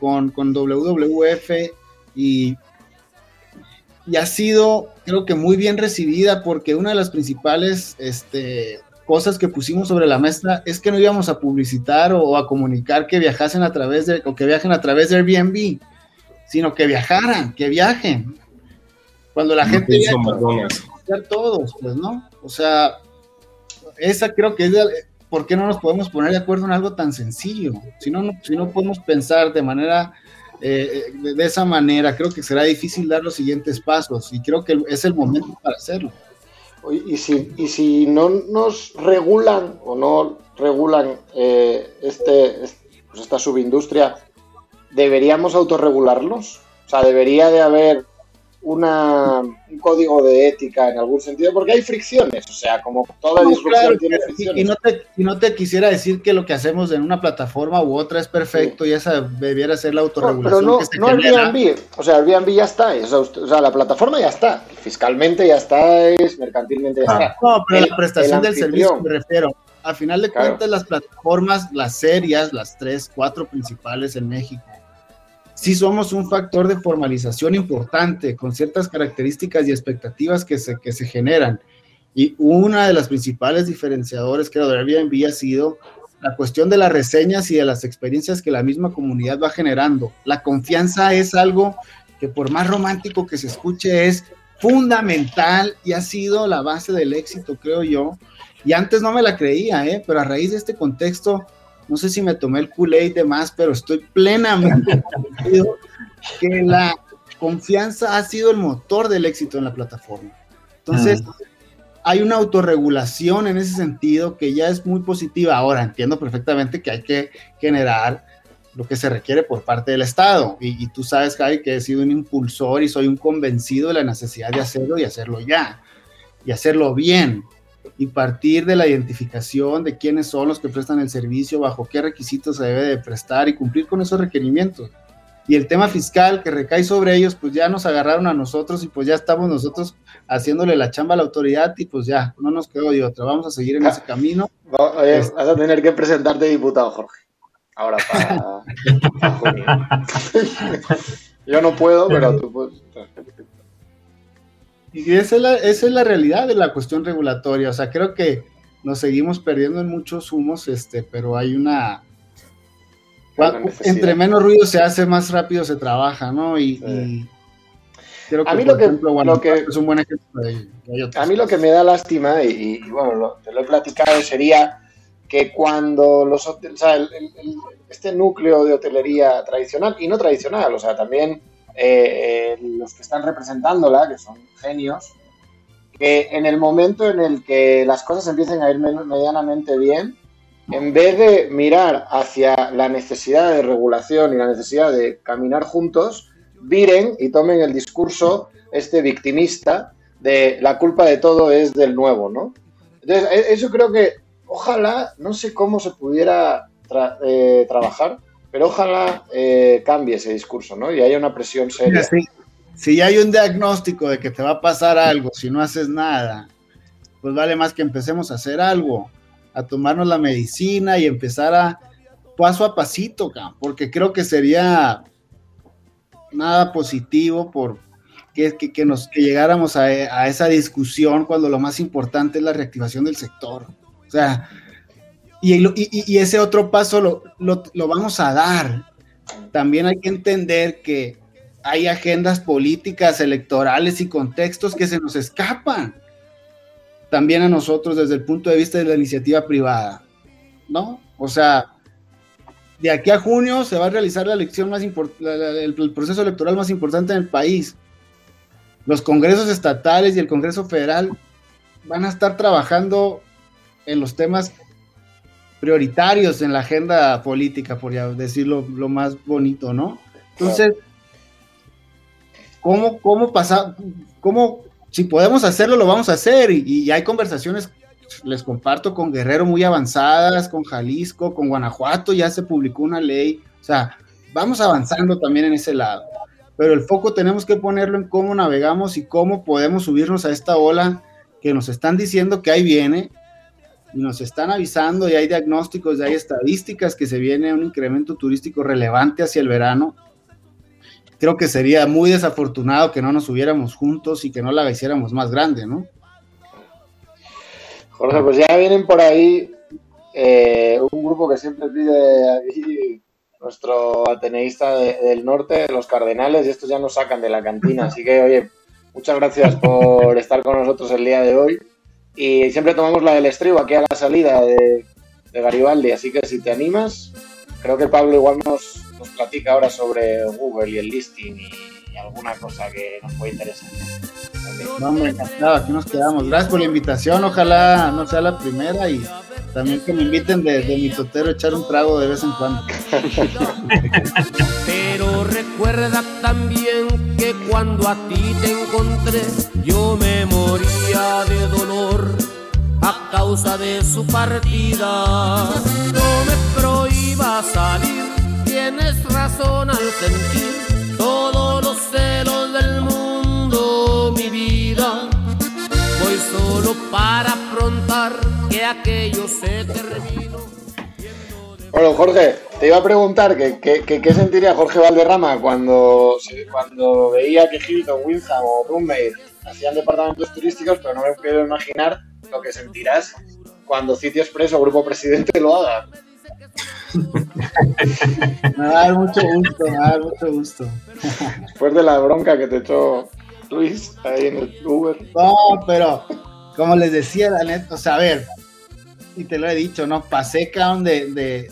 con WWF y ha sido, creo que muy bien recibida, porque una de las principales cosas que pusimos sobre la mesa es que no íbamos a publicitar o a comunicar que viajasen a través de Airbnb, sino que viajaran, que viajen. Cuando la gente viaja, todos, pues, ¿no? O sea, esa creo que es ¿por qué no nos podemos poner de acuerdo en algo tan sencillo? Si no podemos pensar de manera de esa manera, creo que será difícil dar los siguientes pasos y creo que es el momento para hacerlo. Y si no nos regulan o no regulan pues esta subindustria, ¿deberíamos autorregularlos? O sea, debería de haber un código de ética en algún sentido, porque hay fricciones, o sea, como toda discusión, claro, tiene fricciones. Y no te quisiera decir que lo que hacemos en una plataforma u otra es perfecto, sí, y esa debiera ser la autorregulación. No, pero no Airbnb, o sea, Airbnb ya está, o sea, la plataforma ya está, fiscalmente ya está, mercantilmente ya está. No, pero la prestación del servicio me refiero. A final de cuentas, las plataformas, las serias, las 3, 4 principales en México, sí somos un factor de formalización importante, con ciertas características y expectativas que se generan. Y una de las principales diferenciadores que Airbnb ha sido la cuestión de las reseñas y de las experiencias que la misma comunidad va generando. La confianza es algo que, por más romántico que se escuche, es fundamental y ha sido la base del éxito, creo yo. Y antes no me la creía, pero a raíz de este contexto, no sé si me tomé el Kool-Aid de más, pero estoy plenamente convencido que la confianza ha sido el motor del éxito en la plataforma. Entonces, hay una autorregulación en ese sentido que ya es muy positiva. Ahora, entiendo perfectamente que hay que generar lo que se requiere por parte del Estado. Y tú sabes, Javi, que he sido un impulsor y soy un convencido de la necesidad de hacerlo y hacerlo ya, y hacerlo bien, y partir de la identificación de quiénes son los que prestan el servicio, bajo qué requisitos se debe de prestar y cumplir con esos requerimientos. Y el tema fiscal que recae sobre ellos, pues ya nos agarraron a nosotros y pues ya estamos nosotros haciéndole la chamba a la autoridad y pues ya, no nos quedó de otra, vamos a seguir en ese camino. Oye, vas a tener que presentarte diputado, Jorge. Ahora para junio. Yo no puedo, pero tú puedes. Y esa es la realidad de la cuestión regulatoria. O sea, creo que nos seguimos perdiendo en muchos humos, pero hay una... Entre menos ruido se hace, más rápido se trabaja, ¿no? Y creo que, a mí por ejemplo, Guanajuato es un buen ejemplo de ello. A mí lo que me da lástima, y bueno, te lo he platicado, sería que cuando los hoteles, o sea, este núcleo de hotelería tradicional y no tradicional, o sea, también los que están representándola, que son genios, que en el momento en el que las cosas empiecen a ir medianamente bien, en vez de mirar hacia la necesidad de regulación y la necesidad de caminar juntos, viren y tomen el discurso victimista de la culpa de todo es del nuevo, ¿no? Entonces, eso creo que ojalá, no sé cómo se pudiera trabajar, pero ojalá cambie ese discurso, ¿no? Y haya una presión seria. Si hay un diagnóstico de que te va a pasar algo, si no haces nada, pues vale más que empecemos a hacer algo, a tomarnos la medicina y empezar a paso a pasito, porque creo que sería nada positivo por que llegáramos a esa discusión cuando lo más importante es la reactivación del sector. O sea, y ese otro paso lo vamos a dar. También hay que entender que hay agendas políticas, electorales y contextos que se nos escapan. También a nosotros desde el punto de vista de la iniciativa privada, ¿no? O sea, de aquí a junio se va a realizar la elección más el proceso electoral más importante en el país. Los congresos estatales y el Congreso Federal van a estar trabajando en los temas prioritarios en la agenda política, por decirlo lo más bonito, ¿no? Entonces, ¿cómo si podemos hacerlo, lo vamos a hacer, y hay conversaciones, les comparto, con Guerrero muy avanzadas, con Jalisco, con Guanajuato, ya se publicó una ley, o sea, vamos avanzando también en ese lado, pero el foco tenemos que ponerlo en cómo navegamos y cómo podemos subirnos a esta ola que nos están diciendo que ahí viene, y nos están avisando, y hay diagnósticos, y hay estadísticas que se viene un incremento turístico relevante hacia el verano. Creo que sería muy desafortunado que no nos hubiéramos juntos y que no la hiciéramos más grande, ¿no? Jorge, pues ya vienen por ahí un grupo que siempre pide aquí nuestro ateneísta del norte, los Cardenales, y estos ya nos sacan de la cantina. Así que, oye, muchas gracias por estar con nosotros el día de hoy. Y siempre tomamos la del estribo aquí a la salida de Garibaldi, así que si te animas, creo que Pablo igual nos platica ahora sobre Google y el listing y alguna cosa que nos puede interesar. No, me encantaba, aquí nos quedamos. Gracias por la invitación, ojalá no sea la primera y también que me inviten de mi totero a echar un trago de vez en cuando. Pero recuerda también que cuando a ti te encontré, yo me moría de dolor a causa de su partida. No me prohíbas salir, tienes razón al sentir todos los celos del mundo, mi vida. Voy solo para afrontar que aquello se terminó. Bueno, Jorge, te iba a preguntar qué sentiría Jorge Valderrama cuando veía que Hilton, Wyndham o Roommate hacían departamentos turísticos, pero no me puedo imaginar lo que sentirás cuando City Express o Grupo Presidente lo hagan. Me va a dar mucho gusto. Después de la bronca que te echó Luis ahí en el Uber. No, pero como les decía, la neta, o sea, a ver, y te lo he dicho, ¿no? Pasé, cabrón, de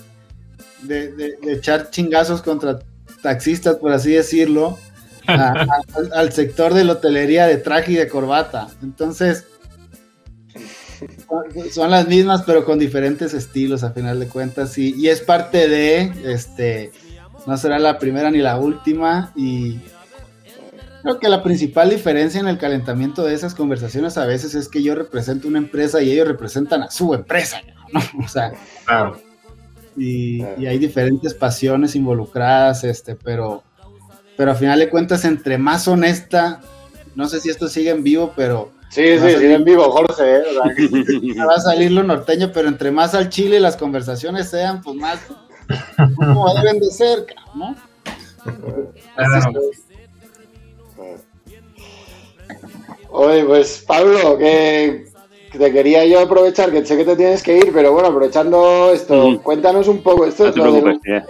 echar chingazos contra taxistas, por así decirlo, al sector de la hotelería de traje y de corbata. Entonces, son las mismas, pero con diferentes estilos, a final de cuentas, y es parte de, no será la primera ni la última, y creo que la principal diferencia en el calentamiento de esas conversaciones a veces es que yo represento una empresa y ellos representan a su empresa, ¿no? O sea, claro. Y hay diferentes pasiones involucradas, pero a final de cuentas, entre más honesta, no sé si esto sigue en vivo, pero... Sí, en vivo, Jorge, va a salir lo norteño, pero entre más al chile las conversaciones sean, pues más como deben de ser, ¿no? Claro. Oye, pues Pablo, que te quería yo aprovechar, que sé que te tienes que ir, pero bueno, aprovechando esto, cuéntanos un poco, esto es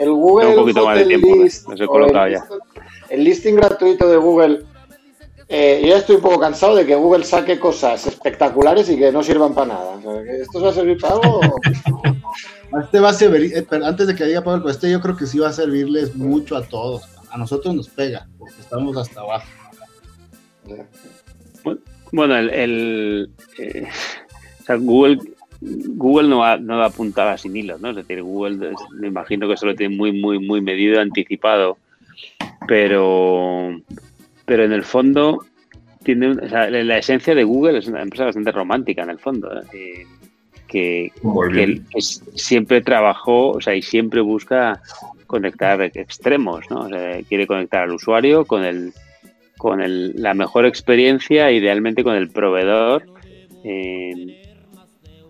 el Google, un poquito más de tiempo, List, no se colocaba ya. El listing gratuito de Google. Yo estoy un poco cansado de que Google saque cosas espectaculares y que no sirvan para nada. O sea, ¿esto va a servir para algo? Este va a servir, pero antes de que diga Pablo, pues yo creo que sí va a servirles mucho a todos. A nosotros nos pega, porque estamos hasta abajo. Bueno, o sea, Google no va a apuntar a sin hilos, ¿no? Es decir, Google, me imagino que eso lo tiene muy, muy, muy medido, anticipado, pero en el fondo tiene, o sea, la esencia de Google es una empresa bastante romántica en el fondo, que siempre trabajó, o sea, y siempre busca conectar extremos, ¿no? O sea, quiere conectar al usuario con la mejor experiencia, idealmente con el proveedor,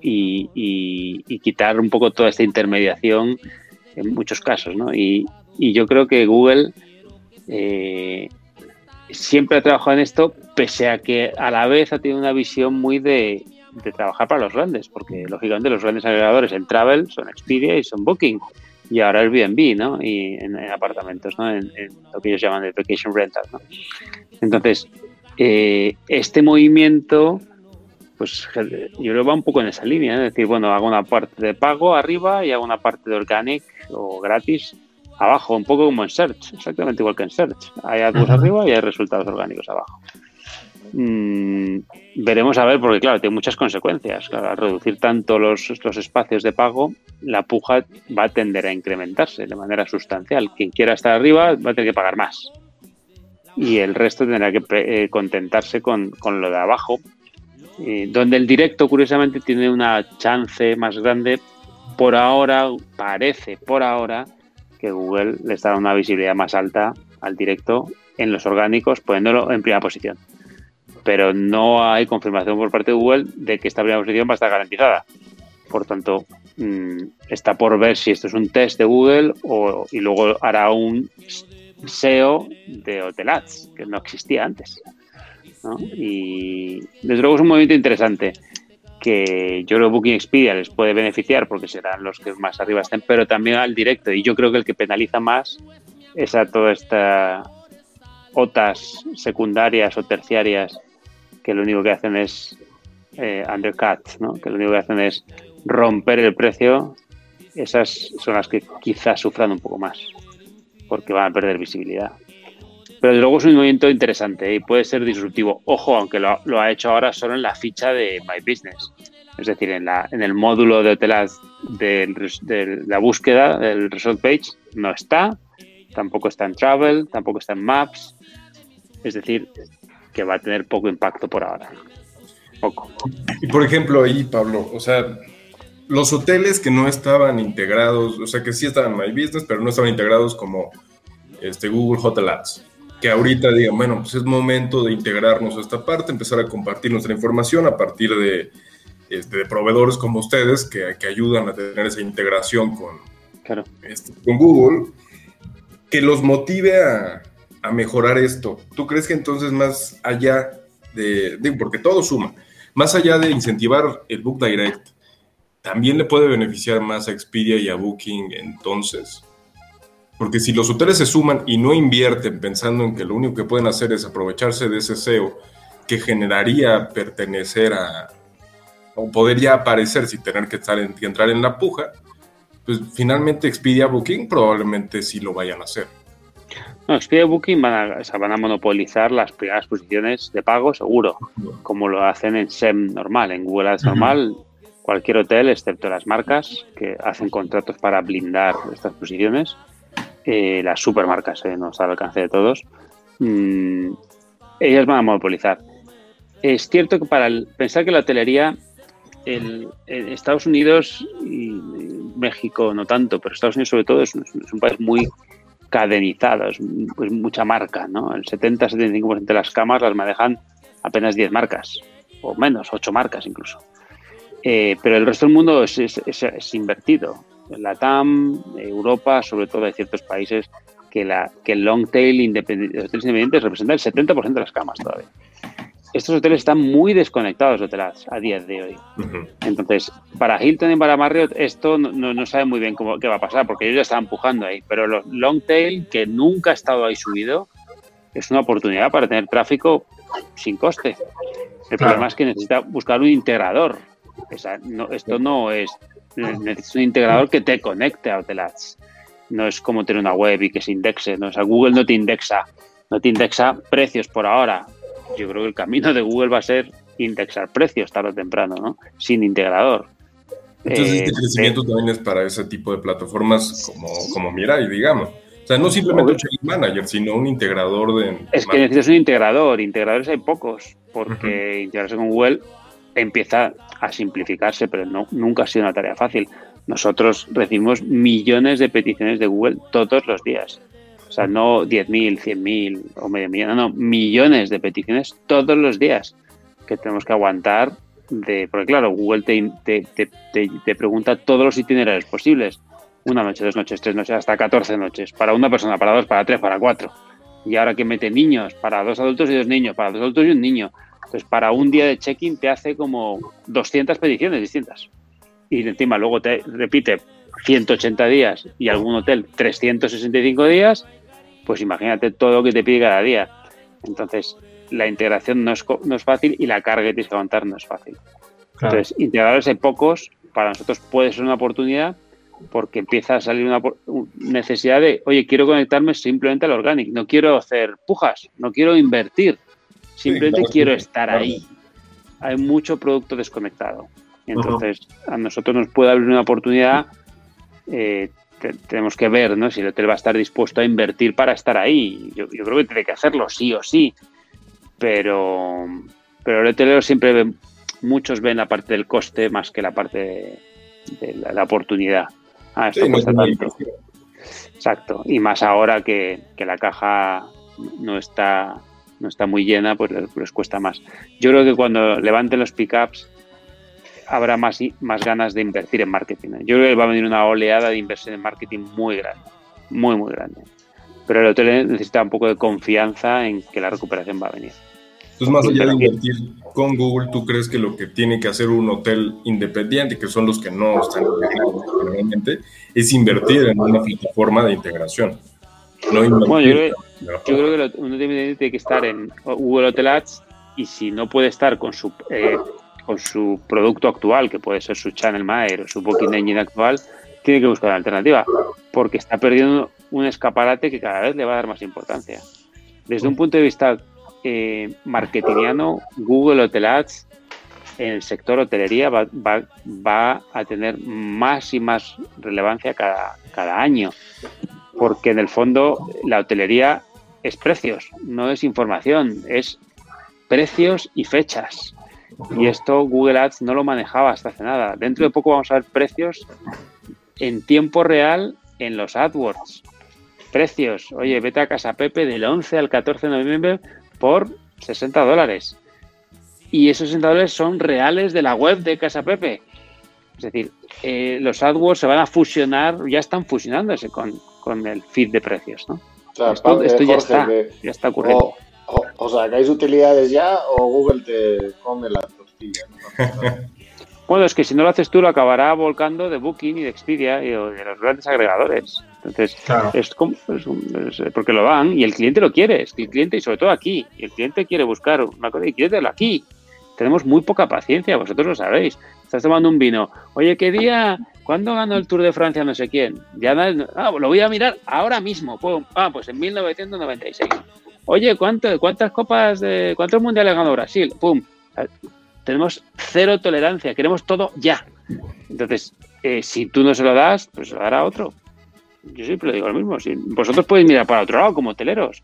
y quitar un poco toda esta intermediación en muchos casos, ¿no? Y yo creo que Google siempre ha trabajado en esto, pese a que a la vez ha tenido una visión muy de trabajar para los grandes, porque lógicamente los grandes agregadores en travel son Expedia y son Booking, y ahora Airbnb, ¿no? Y en apartamentos, ¿no? En lo que ellos llaman de vacation rental, ¿no? Entonces, este movimiento, pues yo creo que va un poco en esa línea, ¿eh? Es decir, bueno, hago una parte de pago arriba y hago una parte de organic o gratis abajo, un poco como en Search, exactamente igual que en Search. Hay AdWords arriba y hay resultados orgánicos abajo. Veremos a ver, porque claro, tiene muchas consecuencias. Claro, al reducir tanto los espacios de pago, la puja va a tender a incrementarse de manera sustancial. Quien quiera estar arriba va a tener que pagar más. Y el resto tendrá que contentarse con lo de abajo. Donde el directo, curiosamente, tiene una chance más grande. Por ahora, parece, que Google le está dando una visibilidad más alta al directo en los orgánicos, poniéndolo en primera posición. Pero no hay confirmación por parte de Google de que esta primera posición va a estar garantizada. Por tanto, está por ver si esto es un test de Google y luego hará un SEO de Hotel Ads, que no existía antes, ¿no? Y desde luego es un movimiento interesante, que yo creo que Booking Expedia les puede beneficiar porque serán los que más arriba estén, pero también al directo. Y yo creo que el que penaliza más es a toda esta OTAs secundarias o terciarias, que lo único que hacen es undercut, ¿no? Que lo único que hacen es romper el precio. Esas son las que quizás sufran un poco más, porque van a perder visibilidad. Pero desde luego es un movimiento interesante y puede ser disruptivo. Ojo, aunque lo ha hecho ahora solo en la ficha de My Business. Es decir, en el módulo de Hotel Ads de la búsqueda del Resort Page no está, tampoco está en Travel, tampoco está en Maps. Es decir, que va a tener poco impacto por ahora. Poco. Y por ejemplo ahí, Pablo, o sea, los hoteles que no estaban integrados, o sea, que sí estaban en My Business, pero no estaban integrados como Google Hotel Ads, que ahorita digan, bueno, pues es momento de integrarnos a esta parte, empezar a compartir nuestra información a partir de proveedores como ustedes que ayudan a tener esa integración con Google, que los motive a mejorar esto. ¿Tú crees que entonces más allá porque todo suma, más allá de incentivar el Book Direct, también le puede beneficiar más a Expedia y a Booking entonces? Porque si los hoteles se suman y no invierten pensando en que lo único que pueden hacer es aprovecharse de ese SEO que generaría pertenecer a, o poder ya aparecer sin tener que estar que entrar en la puja, pues finalmente Expedia Booking probablemente sí lo vayan a hacer. No, Expedia Booking van a monopolizar las primeras posiciones de pago seguro, como lo hacen en SEM normal, en Google Ads normal. Cualquier hotel, excepto las marcas que hacen contratos para blindar estas posiciones, las supermarcas, no está al alcance de todos, ellas van a monopolizar. Es cierto que para pensar que la hotelería en Estados Unidos y México no tanto, pero Estados Unidos sobre todo es un país muy cadenizado, es mucha marca, ¿no? El 70-75% de las camas las manejan apenas 10 marcas, o menos, 8 marcas incluso. Pero el resto del mundo es invertido. La TAM, Europa, sobre todo hay ciertos países que el long tail los hoteles independientes representa el 70% de las camas todavía. Estos hoteles están muy desconectados de hoteladas a día de hoy. Uh-huh. Entonces, para Hilton y para Marriott esto no sabe muy bien qué va a pasar, porque ellos ya están empujando ahí. Pero los long tail, que nunca ha estado ahí subido, es una oportunidad para tener tráfico sin coste. El problema es que necesita buscar un integrador. Necesitas un integrador que te conecte a Hotelads. No es como tener una web y que se indexe. No, o sea, Google no te indexa precios por ahora. Yo creo que el camino de Google va a ser indexar precios tarde o temprano, ¿no? Sin integrador. Entonces, este crecimiento también es para ese tipo de plataformas como Mirai, digamos. O sea, no simplemente un Change Manager, sino un integrador de... Es que necesitas un integrador. Integradores hay pocos, porque integrarse con Google empieza a simplificarse, pero nunca ha sido una tarea fácil. Nosotros recibimos millones de peticiones de Google todos los días. O sea, no 10.000, 100.000 o medio millón, no, millones de peticiones todos los días que tenemos que aguantar. Porque claro, Google te pregunta todos los itinerarios posibles. 1 noche, 2 noches, 3 noches, hasta 14 noches. Para 1 persona, para 2, para 3, para 4. Y ahora que mete niños, para 2 adultos y 2 niños, para 2 adultos y 1 niño. Entonces, para un día de check-in te hace como 200 peticiones distintas. Y encima luego te repite 180 días y algún hotel 365 días, pues imagínate todo lo que te pide cada día. Entonces, la integración no es fácil y la carga que tienes que aguantar no es fácil. Claro. Entonces, integradores de pocos, para nosotros puede ser una oportunidad porque empieza a salir una necesidad de, oye, quiero conectarme simplemente al organic, no quiero hacer pujas, no quiero invertir. Simplemente quiero estar ahí. Hay mucho producto desconectado. Entonces, a nosotros nos puede abrir una oportunidad. Tenemos que ver, ¿no?, si el hotel va a estar dispuesto a invertir para estar ahí. Yo creo que tiene que hacerlo sí o sí. Pero el hotelero siempre muchos ven la parte del coste más que la parte de la oportunidad. Ah, esto cuesta tanto. Exacto. Y más ahora que la caja no está muy llena, pues les cuesta más. Yo creo que cuando levanten los pickups habrá más ganas de invertir en marketing. Yo creo que va a venir una oleada de inversión en marketing muy grande, muy, muy grande. Pero el hotel necesita un poco de confianza en que la recuperación va a venir. Entonces, más allá de invertir con Google, ¿tú crees que lo que tiene que hacer un hotel independiente, que son los que no están realmente, es invertir en una plataforma de integración? Bueno, yo creo que uno tiene que estar en Google Hotel Ads y si no puede estar con su producto actual, que puede ser su Channel Manager o su Booking Engine actual, tiene que buscar una alternativa porque está perdiendo un escaparate que cada vez le va a dar más importancia. Desde un punto de vista marketingiano, Google Hotel Ads en el sector hotelería va a tener más y más relevancia cada año. Porque en el fondo la hotelería es precios, no es información, es precios y fechas. Y esto Google Ads no lo manejaba hasta hace nada. Dentro de poco vamos a ver precios en tiempo real en los AdWords. Precios, oye, vete a Casa Pepe del 11 al 14 de noviembre por $60. Y esos $60 son reales de la web de Casa Pepe. Es decir, los AdWords se van a fusionar, ya están fusionándose con el feed de precios, ¿no? O sea, esto Jorge, ya está ocurriendo. O sea, ¿hay utilidades ya o Google te come la tortilla? ¿No? Bueno, es que si no lo haces tú, lo acabará volcando de Booking y de Expedia y de los grandes agregadores. Entonces, claro, es porque lo van y el cliente lo quiere, es que el cliente, y sobre todo aquí, el cliente quiere buscar una cosa y quiere verlo aquí. Tenemos muy poca paciencia, vosotros lo sabéis. Estás tomando un vino. Oye, ¿qué día? ¿Cuándo ganó el Tour de Francia no sé quién? Ya lo voy a mirar ahora mismo. Pues en 1996. Oye, ¿cuántas copas de cuántos mundiales ganó Brasil? Pum. Tenemos cero tolerancia, queremos todo ya. Entonces, si tú no se lo das, pues se lo dará otro. Yo siempre digo lo mismo. Vosotros podéis mirar para otro lado como hoteleros,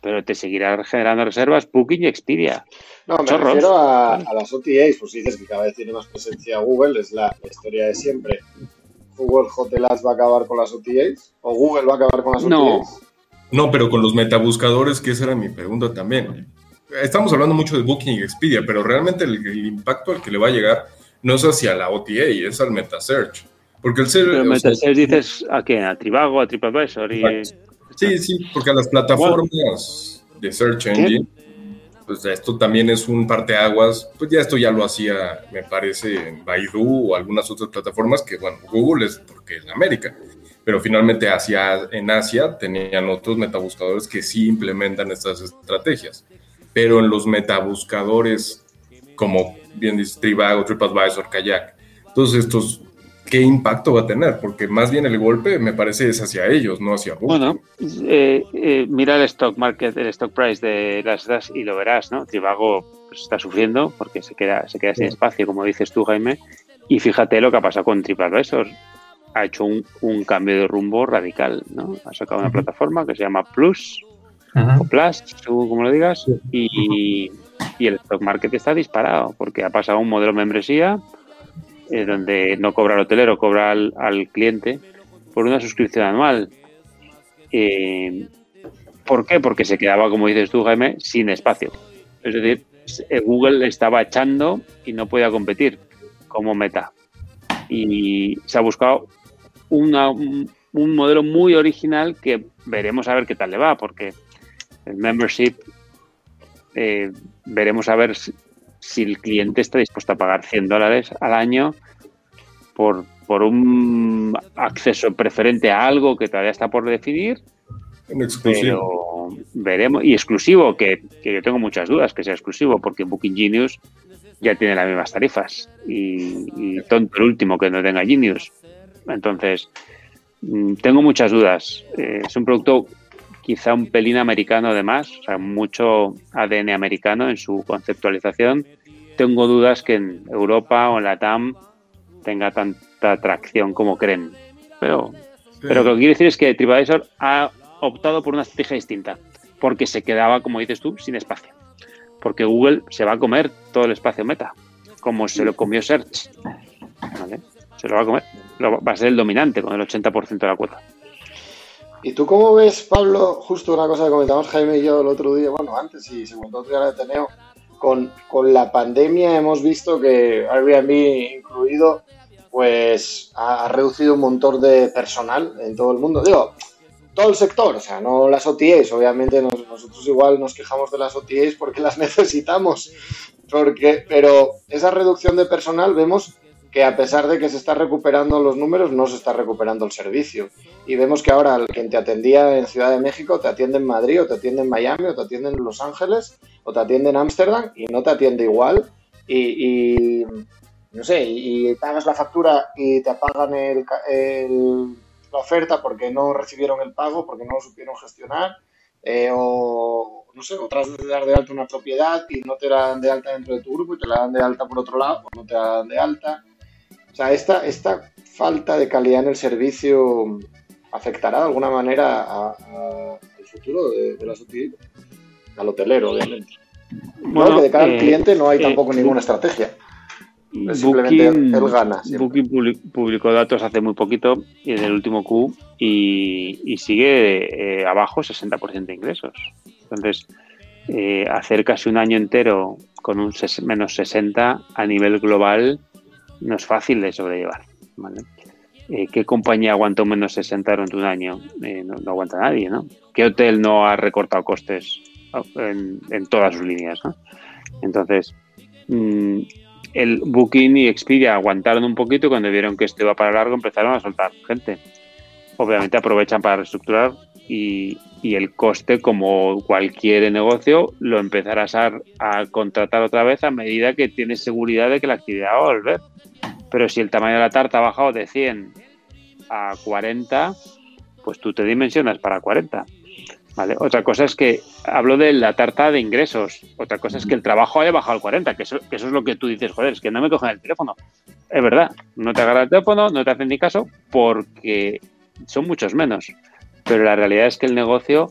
pero te seguirá generando reservas Booking y Expedia. No, me refiero a las OTAs, pues dices que cada vez tiene más presencia Google, es la historia de siempre. ¿Google Hotelas va a acabar con las OTAs? ¿O Google va a acabar con las OTAs? No, pero con los metabuscadores, que esa era mi pregunta también. Estamos hablando mucho de Booking y Expedia, pero realmente el impacto al que le va a llegar no es hacia la OTA, es al metasearch. Porque el metasearch dices a qué, a Trivago, a TripAdvisor y... Sí, porque a las plataformas de Search Engine, pues esto también es un parteaguas. Pues ya lo hacía, me parece, en Baidu o algunas otras plataformas que, bueno, Google es porque es de América. Pero finalmente en Asia tenían otros metabuscadores que sí implementan estas estrategias. Pero en los metabuscadores, como bien dice Trivago, TripAdvisor, Kayak, todos estos... ¿Qué impacto va a tener? Porque más bien el golpe, me parece, es hacia ellos, no hacia Google. Bueno, mira el stock market, el stock price de las DAS y lo verás, ¿no? Trivago está sufriendo porque se queda sin espacio, como dices tú, Jaime. Y fíjate lo que ha pasado con TripAdvisor. Ha hecho un cambio de rumbo radical, ¿no? Ha sacado una plataforma que se llama Plus, o Plus, según como lo digas, y el stock market está disparado porque ha pasado un modelo de membresía donde no cobra el hotelero, cobra al cliente por una suscripción anual. ¿Por qué? Porque se quedaba, como dices tú, Jaime, sin espacio. Es decir, Google estaba echando y no podía competir como Meta. Y se ha buscado un modelo muy original que veremos a ver qué tal le va, porque el membership veremos a ver si el cliente está dispuesto a pagar $100 al año por un acceso preferente a algo que todavía está por definir, pero veremos, y exclusivo, que yo tengo muchas dudas que sea exclusivo, porque Booking Genius ya tiene las mismas tarifas y tonto el último que no tenga Genius. Entonces, tengo muchas dudas. Es un producto quizá un pelín americano además, o sea, mucho ADN americano en su conceptualización. Tengo dudas que en Europa o en la TAM tenga tanta atracción como creen. Pero lo que quiero decir es que TripAdvisor ha optado por una estrategia distinta, porque se quedaba, como dices tú, sin espacio. Porque Google se va a comer todo el espacio Meta, como se lo comió Search. ¿Vale? Se lo va a comer. Va a ser el dominante con el 80% de la cuota. ¿Y tú cómo ves, Pablo, justo una cosa que comentamos Jaime y yo el otro día, bueno, antes y se comentó otro día en el Ateneo, con la pandemia hemos visto que Airbnb incluido, pues ha reducido un montón de personal en todo el mundo, digo, todo el sector, o sea, no las OTAs, obviamente nosotros igual nos quejamos de las OTAs porque las necesitamos, pero esa reducción de personal vemos que a pesar de que se está recuperando los números, no se está recuperando el servicio. Y vemos que ahora quien te atendía en Ciudad de México te atiende en Madrid, o te atiende en Miami, o te atiende en Los Ángeles, o te atiende en Ámsterdam, y no te atiende igual. Y no sé, y pagas la factura y te apagan la oferta porque no recibieron el pago, porque no lo supieron gestionar, o no sé, o tras de dar de alta una propiedad y no te la dan de alta dentro de tu grupo y te la dan de alta por otro lado, o no te la dan de alta. O sea, esta falta de calidad en el servicio afectará de alguna manera al futuro de las OTAs, al hotelero, obviamente. Bueno, que de cara al cliente no hay tampoco ninguna estrategia. Es simplemente él gana. Siempre. Booking publicó datos hace muy poquito, en el último Q, y sigue abajo 60% de ingresos. Entonces, hacer casi un año entero con un -60 a nivel global no es fácil de sobrellevar, ¿vale? ¿Qué compañía aguantó -60 durante un año? No aguanta nadie, ¿no? ¿Qué hotel no ha recortado costes en todas sus líneas, ¿no? Entonces, el Booking y Expedia aguantaron un poquito y cuando vieron que esto iba para largo empezaron a soltar gente. obviamente aprovechan para reestructurar y el coste, como cualquier negocio, lo empezarás a contratar otra vez a medida que tienes seguridad de que la actividad va a volver. Pero si el tamaño de la tarta ha bajado de 100 a 40, pues tú te dimensionas para 40. Vale. Otra cosa es que, hablo de la tarta de ingresos, otra cosa es que el trabajo haya bajado al 40, que eso es lo que tú dices, joder, es que no me cogen el teléfono. Es verdad, no te agarran el teléfono, no te hacen ni caso, porque son muchos menos. Pero la realidad es que el negocio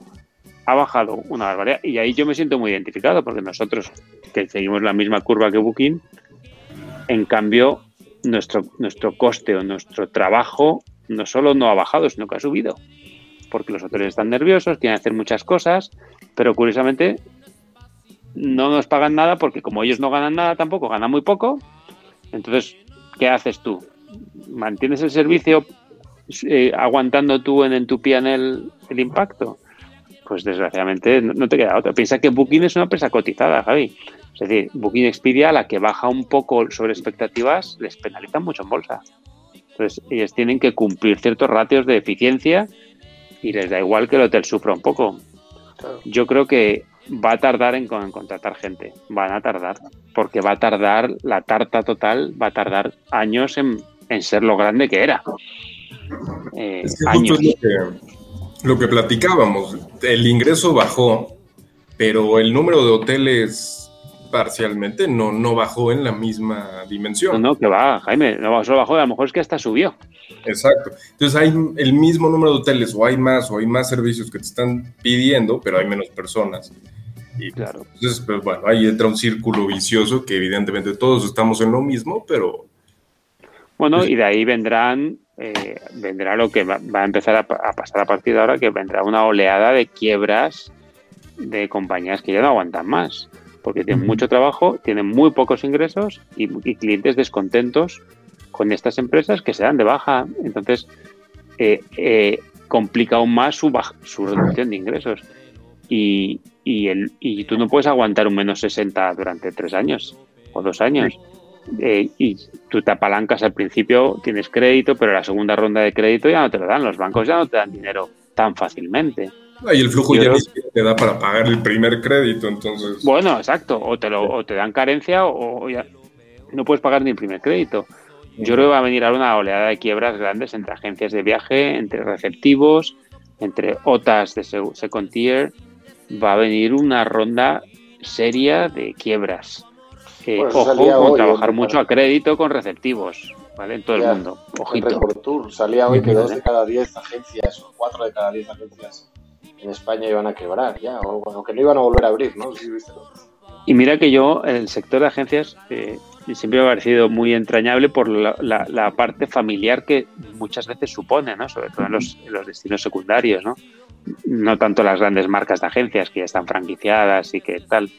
ha bajado una barbaridad. Y ahí yo me siento muy identificado, porque nosotros, que seguimos la misma curva que Booking, en cambio, nuestro coste o nuestro trabajo no solo no ha bajado, sino que ha subido. Porque los hoteles están nerviosos, quieren hacer muchas cosas, pero curiosamente no nos pagan nada porque como ellos no ganan nada tampoco, ganan muy poco. Entonces, ¿qué haces tú? ¿Mantienes el servicio aguantando tú en tu P&L el impacto? Pues desgraciadamente no te queda otra. Piensa que Booking es una empresa cotizada, Javi. Es decir, Booking, Expedia, a la que baja un poco sobre expectativas, les penalizan mucho en bolsa. Entonces, ellos tienen que cumplir ciertos ratios de eficiencia y les da igual que el hotel sufra un poco. Claro. Yo creo que va a tardar en contratar gente. Van a tardar. Porque va a tardar la tarta total, va a tardar años en ser lo grande que era. Es que años. Es lo que platicábamos. El ingreso bajó, pero el número de hoteles parcialmente no bajó en la misma dimensión. No, que va, Jaime. No solo bajó, a lo mejor es que hasta subió. Exacto. Entonces hay el mismo número de hoteles o hay más servicios que te están pidiendo, pero hay menos personas. Y claro. Entonces, pues bueno, ahí entra un círculo vicioso que evidentemente todos estamos en lo mismo, pero... Bueno, pues, y de ahí vendrá lo que va a empezar a pasar a partir de ahora, que vendrá una oleada de quiebras de compañías que ya no aguantan más, porque tienen mucho trabajo, tienen muy pocos ingresos y clientes descontentos con estas empresas que se dan de baja. Entonces, complica aún más su reducción de ingresos. Y tú no puedes aguantar un menos 60 durante 3 años o 2 años. Y tú te apalancas al principio, tienes crédito, pero la segunda ronda de crédito ya no te lo dan. Los bancos ya no te dan dinero tan fácilmente. Y el flujo ya te da para pagar el primer crédito, entonces... Bueno, exacto. O te dan carencia o ya no puedes pagar ni el primer crédito. Yo creo que va a venir ahora una oleada de quiebras grandes entre agencias de viaje, entre receptivos, entre OTAs de second tier. Va a venir una ronda seria de quiebras. Ojo con trabajar mucho a crédito con receptivos, ¿vale? En todo el mundo. Ojito. Reportur salía hoy que 2 de cada 10 agencias o 4 de cada 10 agencias en España iban a quebrar ya, o bueno, que no iban a volver a abrir, ¿no? Sí, viste. Y mira que yo, el sector de agencias... siempre me ha parecido muy entrañable por la parte familiar que muchas veces supone, ¿no? Sobre todo en los destinos secundarios, ¿no? No tanto las grandes marcas de agencias que ya están franquiciadas y que tal,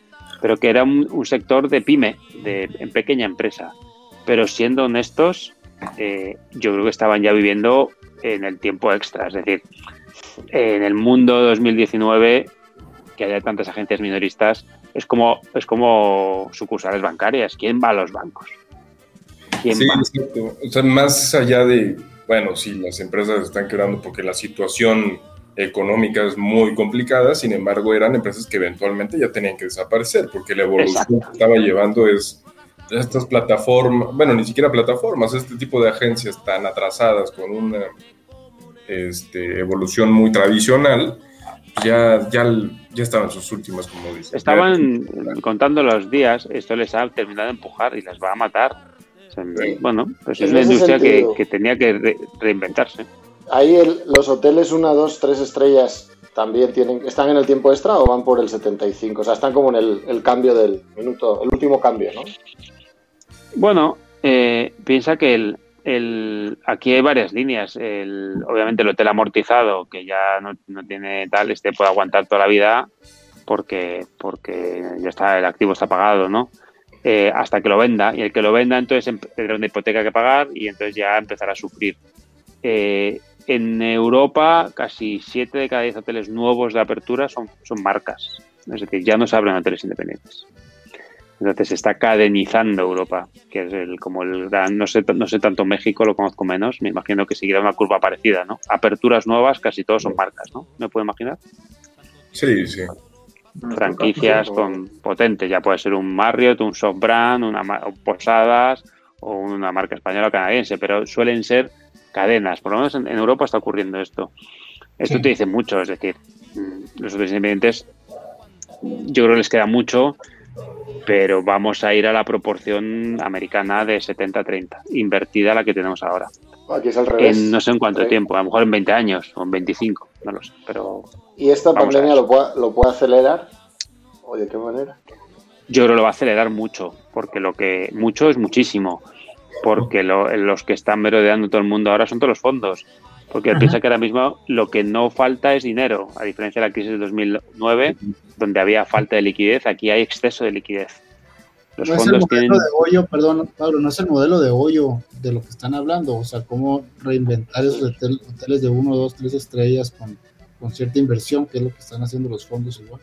pero que era un sector de pyme, en pequeña empresa. Pero siendo honestos, yo creo que estaban ya viviendo en el tiempo extra. Es decir, en el mundo 2019, que haya tantas agencias minoristas, es como sucursales bancarias. ¿Quién va a los bancos? Sí, es cierto. O sea, más allá de, bueno, sí, las empresas están quebrando porque la situación económica es muy complicada, sin embargo, eran empresas que eventualmente ya tenían que desaparecer porque la evolución que estaba llevando es estas plataformas, bueno, ni siquiera plataformas, este tipo de agencias tan atrasadas con una evolución muy tradicional. Ya estaban sus últimas, como dicen. Estaban contando los días, esto les ha terminado de empujar y las va a matar. Bueno, pues es una industria que tenía que reinventarse. Ahí los hoteles 1, 2, 3 estrellas también están en el tiempo extra o van por el 75, o sea, están como en el cambio del minuto, el último cambio, ¿no? Bueno, piensa que aquí hay varias líneas. Obviamente el hotel amortizado, que ya no tiene tal, puede aguantar toda la vida porque ya está, el activo está pagado, ¿no? Hasta que lo venda, y el que lo venda entonces tendrá una hipoteca que pagar y entonces ya empezará a sufrir. En Europa casi 7 de cada 10 hoteles nuevos de apertura son marcas, es decir, ya no se abren hoteles independientes. Entonces se está cadenizando Europa, que es el gran, no sé tanto México, lo conozco menos, me imagino que seguirá una curva parecida, ¿no? Aperturas nuevas, casi todos son marcas, ¿no? ¿Me puedo imaginar? Sí, sí. Franquicias con potentes, ya puede ser un Marriott, un Soft Brand, una Posadas o una marca española o canadiense, pero suelen ser cadenas, por lo menos en Europa está ocurriendo esto. Esto te dice mucho, es decir, los otros independientes yo creo que les queda mucho, pero vamos a ir a la proporción americana de 70-30, invertida la que tenemos ahora. Aquí es al revés. No sé en cuánto tiempo, a lo mejor en 20 años o en 25, no lo sé. Pero ¿y esta pandemia lo puede acelerar? ¿O de qué manera? Yo creo que lo va a acelerar mucho, porque lo que mucho es muchísimo, porque los que están merodeando todo el mundo ahora son todos los fondos, porque él piensa que ahora mismo lo que no falta es dinero, a diferencia de la crisis de 2009, donde había falta de liquidez, aquí hay exceso de liquidez. Los no fondos es el modelo de Goyo, perdón, Pablo, no es el modelo de Goyo de lo que están hablando, o sea, cómo reinventar esos hoteles de 1, 2, 3 estrellas con cierta inversión, que es lo que están haciendo los fondos igual.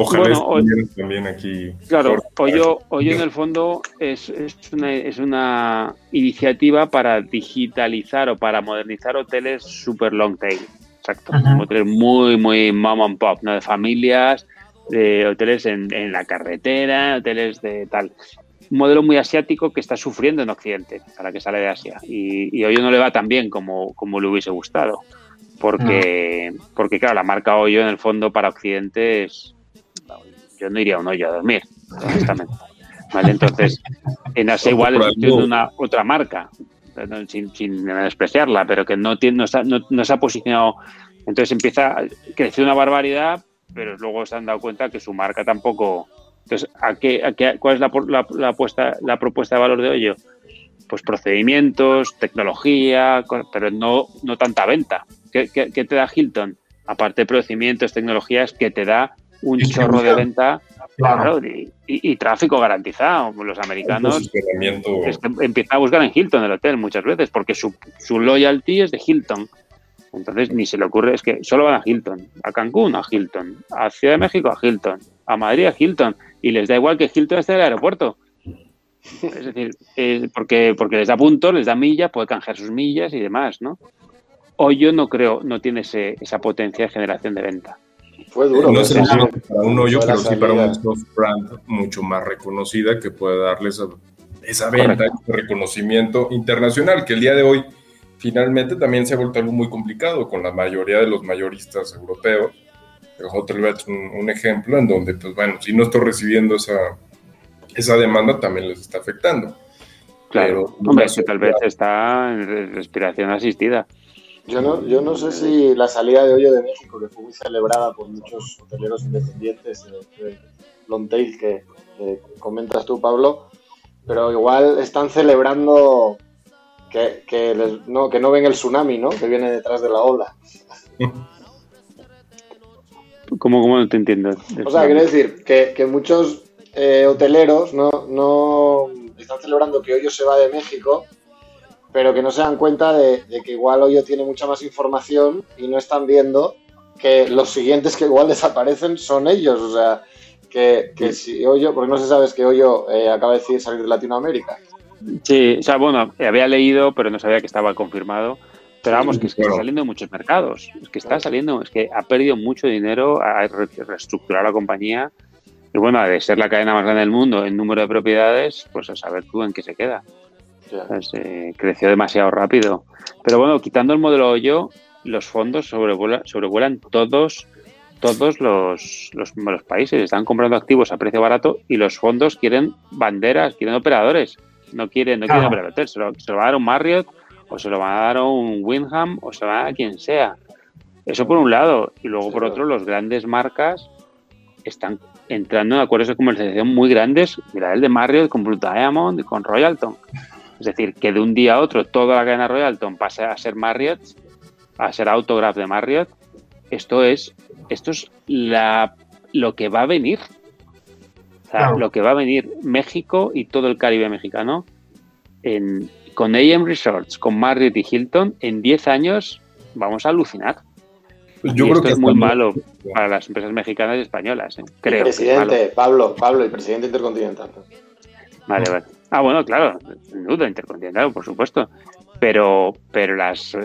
Ojalá bueno, también aquí. Claro, Hoyo en el fondo es una iniciativa para digitalizar o para modernizar hoteles super long tail. Exacto. Ajá. Hoteles muy, muy mom and pop, ¿no? De familias, de hoteles en la carretera, hoteles de tal. Un modelo muy asiático que está sufriendo en Occidente, para que sale de Asia. Y Hoyo no le va tan bien como le hubiese gustado. Porque claro, la marca Hoyo en el fondo para Occidente es... Yo no iría a un hoyo a dormir, honestamente. ¿Vale? Entonces, en Asia igual es cuestión de una otra marca, sin despreciarla, pero que no se ha posicionado. Entonces empieza a crecer una barbaridad, pero luego se han dado cuenta que su marca tampoco. Entonces, ¿cuál es la propuesta de valor de Hoyo? Pues procedimientos, tecnología, pero no tanta venta. ¿Qué te da Hilton? Aparte de procedimientos, tecnologías, que te da un chorro de venta, claro, y tráfico garantizado. Los americanos empiezan a buscar en Hilton el hotel muchas veces porque su loyalty es de Hilton. Entonces ni se le ocurre, es que solo van a Hilton, a Cancún a Hilton, a Ciudad de México a Hilton, a Madrid a Hilton, y les da igual que Hilton esté en el aeropuerto. Es decir, porque les da puntos, les da millas, puede canjear sus millas y demás, ¿no? Hoy yo no creo, no tiene esa potencia de generación de venta. Fue duro. No sé para un Hoyo, pero sí para una soft brand mucho más reconocida que pueda darles esa venta, ese reconocimiento internacional, que el día de hoy finalmente también se ha vuelto algo muy complicado con la mayoría de los mayoristas europeos. El Hotelbed es un ejemplo en donde, pues bueno, si no estoy recibiendo esa demanda, también les está afectando. Claro, pero, hombre, que tal vez está en respiración asistida. Yo no sé si la salida de Hoyo de México, que fue muy celebrada por muchos hoteleros independientes de long tail que comentas tú, Pablo, pero igual están celebrando que no ven el tsunami, ¿no? Que viene detrás de la ola. ¿Cómo no te entiendo? O sea, quiero decir que muchos hoteleros no están celebrando que Hoyo se va de México, pero que no se dan cuenta de que igual Hoyo tiene mucha más información y no están viendo que los siguientes que igual desaparecen son ellos. O sea, que si Hoyo, porque no se sabe, es que Hoyo acaba de decidir salir de Latinoamérica. Sí, o sea, bueno, había leído, pero no sabía que estaba confirmado. Pero vamos, que es que está saliendo de muchos mercados. Es que está saliendo, es que ha perdido mucho dinero, ha reestructurado la compañía. Y bueno, de ser la cadena más grande del mundo en número de propiedades, pues a saber tú en qué se queda. Entonces, creció demasiado rápido. Pero bueno, quitando el modelo Hoyo, los fondos sobrevuelan todos los países. Están comprando activos a precio barato y los fondos quieren banderas, quieren operadores. No quieren operar hotel. Se lo va a dar un Marriott o se lo va a dar un Wyndham o se lo va a dar a quien sea. Eso por un lado. Y luego por otro, los grandes marcas están entrando en acuerdos de comercialización muy grandes. Mira, el de Marriott con Blue Diamond y con Royalton. Es decir, que de un día a otro toda la cadena Royalton pase a ser Marriott, a ser Autograph de Marriott. Esto es lo que va a venir. O sea, Lo que va a venir México y todo el Caribe mexicano con AM Resorts, con Marriott y Hilton, en 10 años vamos a alucinar. Yo creo que es muy malo para las empresas mexicanas y españolas, ¿eh? Creo. El presidente, Pablo, el presidente Intercontinental. Vale. Ah, bueno, claro, sin duda, Intercontinental, por supuesto. Pero las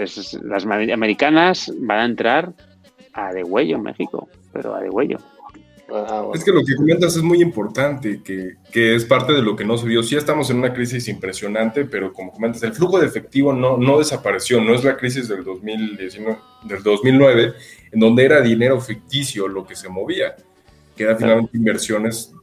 americanas van a entrar a degüello en México, pero a degüello. Ah, bueno. Es que lo que comentas es muy importante, que es parte de lo que no se vio. Sí estamos en una crisis impresionante, pero como comentas, el flujo de efectivo no desapareció, no es la crisis del 2019, del 2009, en donde era dinero ficticio lo que se movía, que era finalmente inversiones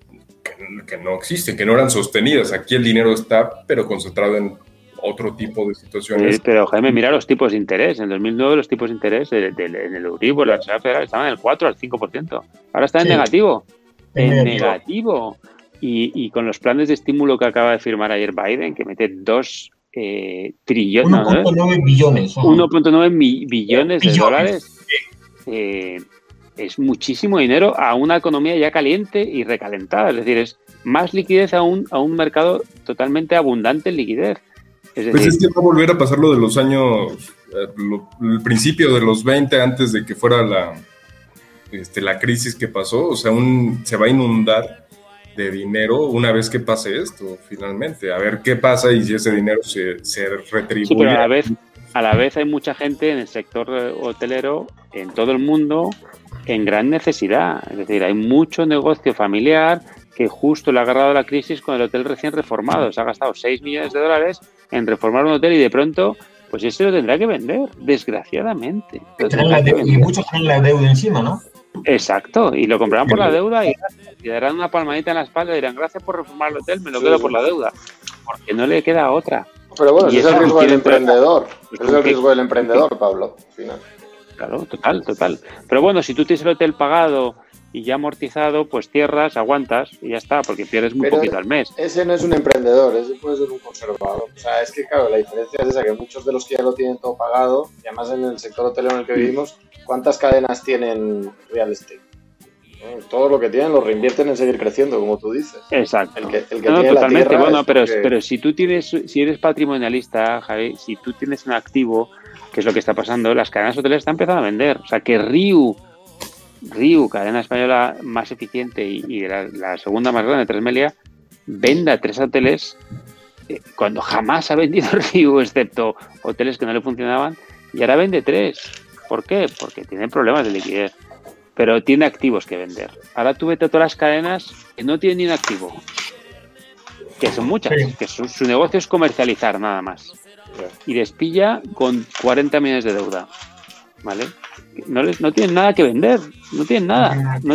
que no existen, que no eran sostenidas. Aquí el dinero está, pero concentrado en otro tipo de situaciones. Sí, pero Jaime, mira los tipos de interés. En 2009 los tipos de interés en el Euribor, la Reserva Federal, estaban del 4 al 5%. Ahora está en negativo. En negativo. Y con los planes de estímulo que acaba de firmar ayer Biden, que mete 2 trillones. 1.9 billones. 1.9 billones de dólares. Es muchísimo dinero a una economía ya caliente y recalentada. Es decir, es más liquidez a un mercado totalmente abundante en liquidez. Pues es que va a volver a pasar lo de los años, el principio de los 20, antes de que fuera la crisis que pasó. O sea, se va a inundar de dinero una vez que pase esto, finalmente. A ver qué pasa y si ese dinero se retribuye. Sí, pero a la vez hay mucha gente en el sector hotelero, en todo el mundo, en gran necesidad. Es decir, hay mucho negocio familiar que justo le ha agarrado la crisis con el hotel recién reformado. Se ha gastado $6 millones en reformar un hotel y de pronto, pues ese lo tendrá que vender, desgraciadamente. Y muchos tienen la deuda encima, ¿no? Exacto, y lo comprarán por la deuda y darán una palmadita en la espalda y dirán, gracias por reformar el hotel, me lo quedo por la deuda, porque no le queda otra. Pero bueno, ese es el riesgo del emprendedor, Pablo, al final. Claro, total. Pero bueno, si tú tienes el hotel pagado y ya amortizado, pues cierras, aguantas y ya está, porque pierdes muy poquito al mes. Ese no es un emprendedor, ese puede ser un conservador. O sea, es que claro, la diferencia es esa, que muchos de los que ya lo tienen todo pagado, y además en el sector hotelero en el que vivimos, ¿cuántas cadenas tienen real estate? Todo lo que tienen lo reinvierten en seguir creciendo, como tú dices. Exacto. El que tiene totalmente. La tierra, bueno, pero si eres patrimonialista, Javi, si tú tienes un activo, que es lo que está pasando, las cadenas hoteleras están empezando a vender. O sea, que Riu, cadena española más eficiente y la segunda más grande, Transmedia, venda 3 hoteles cuando jamás ha vendido Riu, excepto hoteles que no le funcionaban, y ahora vende 3. ¿Por qué? Porque tienen problemas de liquidez, pero tiene activos que vender. Ahora tú vete a todas las cadenas que no tienen ni un activo, que son muchas, que su negocio es comercializar nada más, y les pilla con 40 millones de deuda, ¿vale? No tienen nada que vender, no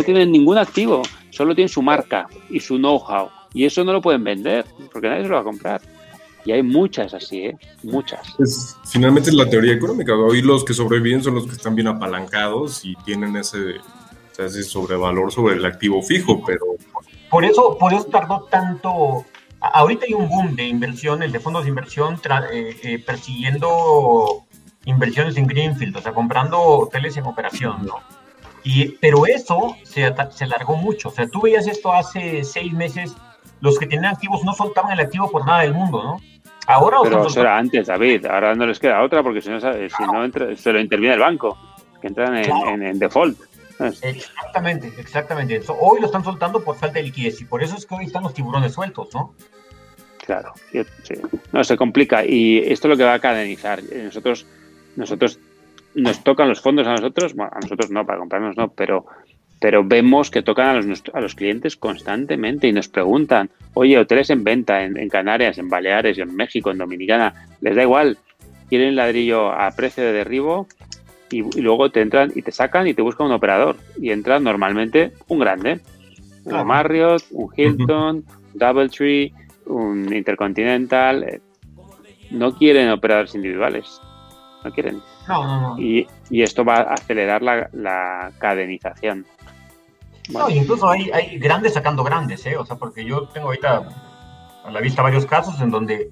tienen ningún activo, solo tienen su marca y su know-how, y eso no lo pueden vender porque nadie se lo va a comprar. Y hay muchas así, muchas. Pues, finalmente es la teoría económica. Hoy los que sobreviven son los que están bien apalancados y tienen ese sobrevalor sobre el activo fijo, pero... Por eso tardó tanto... Ahorita hay un boom de inversiones, de fondos de inversión persiguiendo... inversiones en greenfield, o sea, comprando hoteles en operación, ¿no? Pero eso se alargó mucho. O sea, tú veías esto hace 6 meses, los que tenían activos no soltaban el activo por nada del mundo, ¿no? Ahora... Pero eso era antes, David. Ahora no les queda otra porque si no se lo interviene el banco, que entran en default. Exactamente. Eso, hoy lo están soltando por falta de liquidez y por eso es que hoy están los tiburones sueltos, ¿no? Claro, sí. No, se complica y esto es lo que va a cadenizar. Nosotros nos tocan los fondos a nosotros no, para comprarnos no, pero vemos que tocan a los clientes constantemente y nos preguntan, oye, hoteles en venta en Canarias, en Baleares, en México, en Dominicana, les da igual, quieren ladrillo a precio de derribo y luego te entran y te sacan y te buscan un operador y entran normalmente un grande, un Marriott, un Hilton, Doubletree, un Intercontinental, no quieren operadores individuales. No quieren. No. Y esto va a acelerar la cadenización. Bueno. No, incluso hay grandes sacando grandes, ¿eh? O sea, porque yo tengo ahorita a la vista varios casos en donde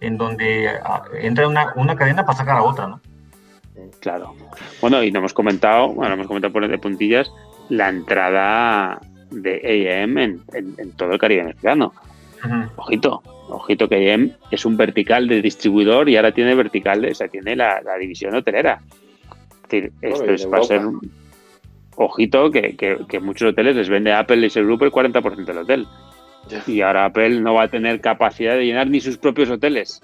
entra una cadena para sacar a otra, ¿no? Claro. Bueno, y hemos comentado por de puntillas la entrada de AIM en todo el Caribe mexicano. Uh-huh. Ojito que IEM es un vertical de distribuidor y ahora tiene vertical, o sea, tiene la división hotelera. decir, esto bueno, es, va a ser... Ojito, que muchos hoteles les vende a Apple y ese grupo el 40% del hotel. Yeah. Y ahora Apple no va a tener capacidad de llenar ni sus propios hoteles.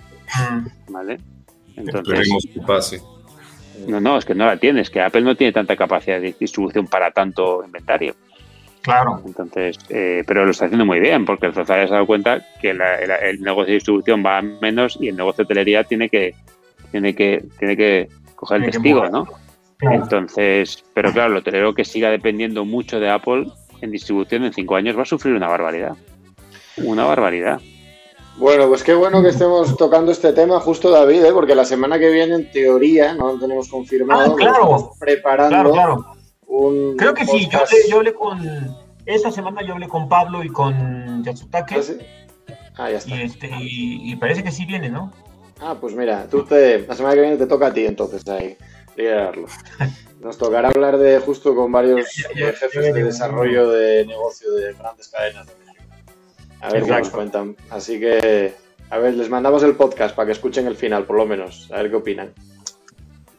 ¿Vale? Entonces, que pase. No, es que no la tiene. Es que Apple no tiene tanta capacidad de distribución para tanto inventario. Claro. Entonces, pero lo está haciendo muy bien, porque el Zozar ya se ha dado cuenta que el negocio de distribución va a menos y el negocio de hotelería tiene que coger el testigo, ¿no? Claro. Entonces, pero claro, el hotelero que siga dependiendo mucho de Apple en distribución en 5 años va a sufrir una barbaridad. Una barbaridad. Bueno, pues qué bueno que estemos tocando este tema justo, David, porque la semana que viene, en teoría, no lo tenemos confirmado, estamos preparando un... Creo que podcast. Sí, yo hablé con... Esta semana yo hablé con Pablo y con Yatsutake. Ya está. Y parece que sí viene, ¿no? Pues mira, la semana que viene te toca a ti, entonces, ahí. Nos tocará hablar de justo con varios jefes de desarrollo de negocio de grandes cadenas de México. A ver qué nos cuentan. Así que, a ver, les mandamos el podcast para que escuchen el final, por lo menos. A ver qué opinan.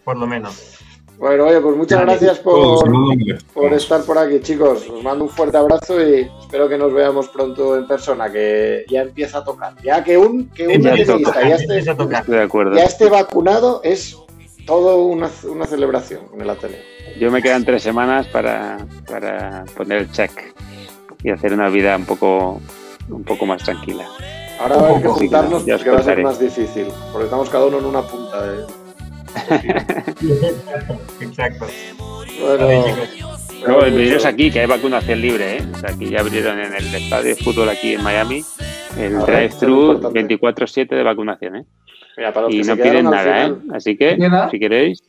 Por lo menos. Bueno, oye, pues muchas gracias por estar por aquí, chicos. Os mando un fuerte abrazo y espero que nos veamos pronto en persona, que ya empieza a tocar. Ya que ya esté vacunado es... Todo una celebración en el atelier. Yo me quedan 3 semanas para poner el check y hacer una vida un poco más tranquila. Ahora va a haber que juntarnos porque va a ser más difícil, porque estamos cada uno en una punta de... Exacto. Bueno... No, bienvenidos aquí, que hay vacunación libre, ¿eh? O sea, aquí ya abrieron en el estadio de fútbol aquí en Miami el drive-thru 24/7 de vacunación, ¿eh? Mira, para los y que no piden nada, final, ¿eh? Así que, si queréis...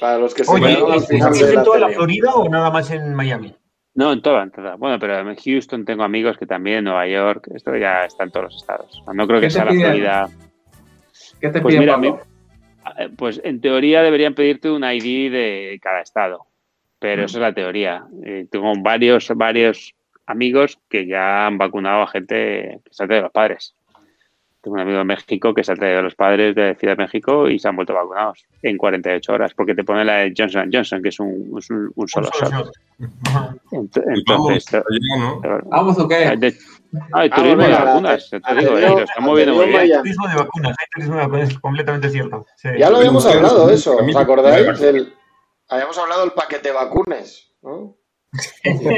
Para los que se quedaron al final... ¿Es en toda la Florida o nada más en Miami? No, en toda. Bueno, pero en Houston tengo amigos que también, en Nueva York, esto ya está en todos los estados. No creo que sea la Florida... ¿Qué te piden, Pablo? Pues en teoría deberían pedirte un ID de cada estado, pero eso es la teoría. Tengo varios amigos que ya han vacunado a gente que salte de los padres. Tengo un amigo de México que se ha traído a los padres de Ciudad de México y se han vuelto vacunados en 48 horas, porque te pone la de Johnson & Johnson, que es un solo shot. Entonces, vamos o qué. Hay turismo de vacunas, te digo, lo están moviendo muy bien. Hay turismo de vacunas, es completamente cierto. Sí. Ya lo habíamos hablado, eso. ¿Os acordáis? Habíamos hablado del paquete vacunes, ¿no?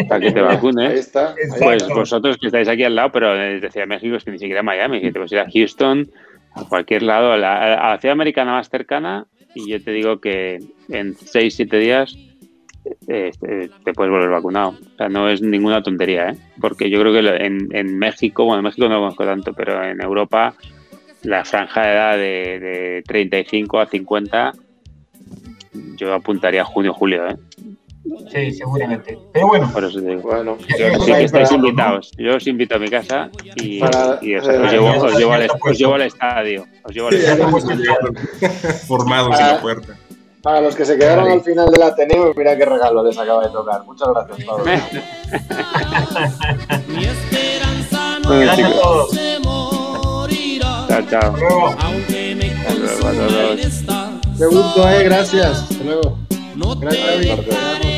Para que te vacunes. Ahí está, pues vosotros que estáis aquí al lado, pero desde Ciudad de México es que ni siquiera Miami, que te puedes ir a Houston, a cualquier lado, a la ciudad americana más cercana, y yo te digo que en 6-7 días te puedes volver vacunado. O sea, no es ninguna tontería, ¿eh? Porque yo creo que en México, bueno, en México no lo conozco tanto, pero en Europa la franja de edad de 35 a 50, yo apuntaría junio-julio, ¿eh? Sí, seguramente. Pero bueno. Por eso te digo. Bueno, así que estáis invitados. Yo os invito a mi casa y os llevo al estadio. Os llevo al estadio. Formados en la puerta. Para los que se quedaron al final del Ateneo, mira qué regalo les acaba de tocar. Muchas gracias, Pablo. Gracias a todos. Chao. Hasta luego. Qué gusto, gracias. Hasta luego. Gracias, David.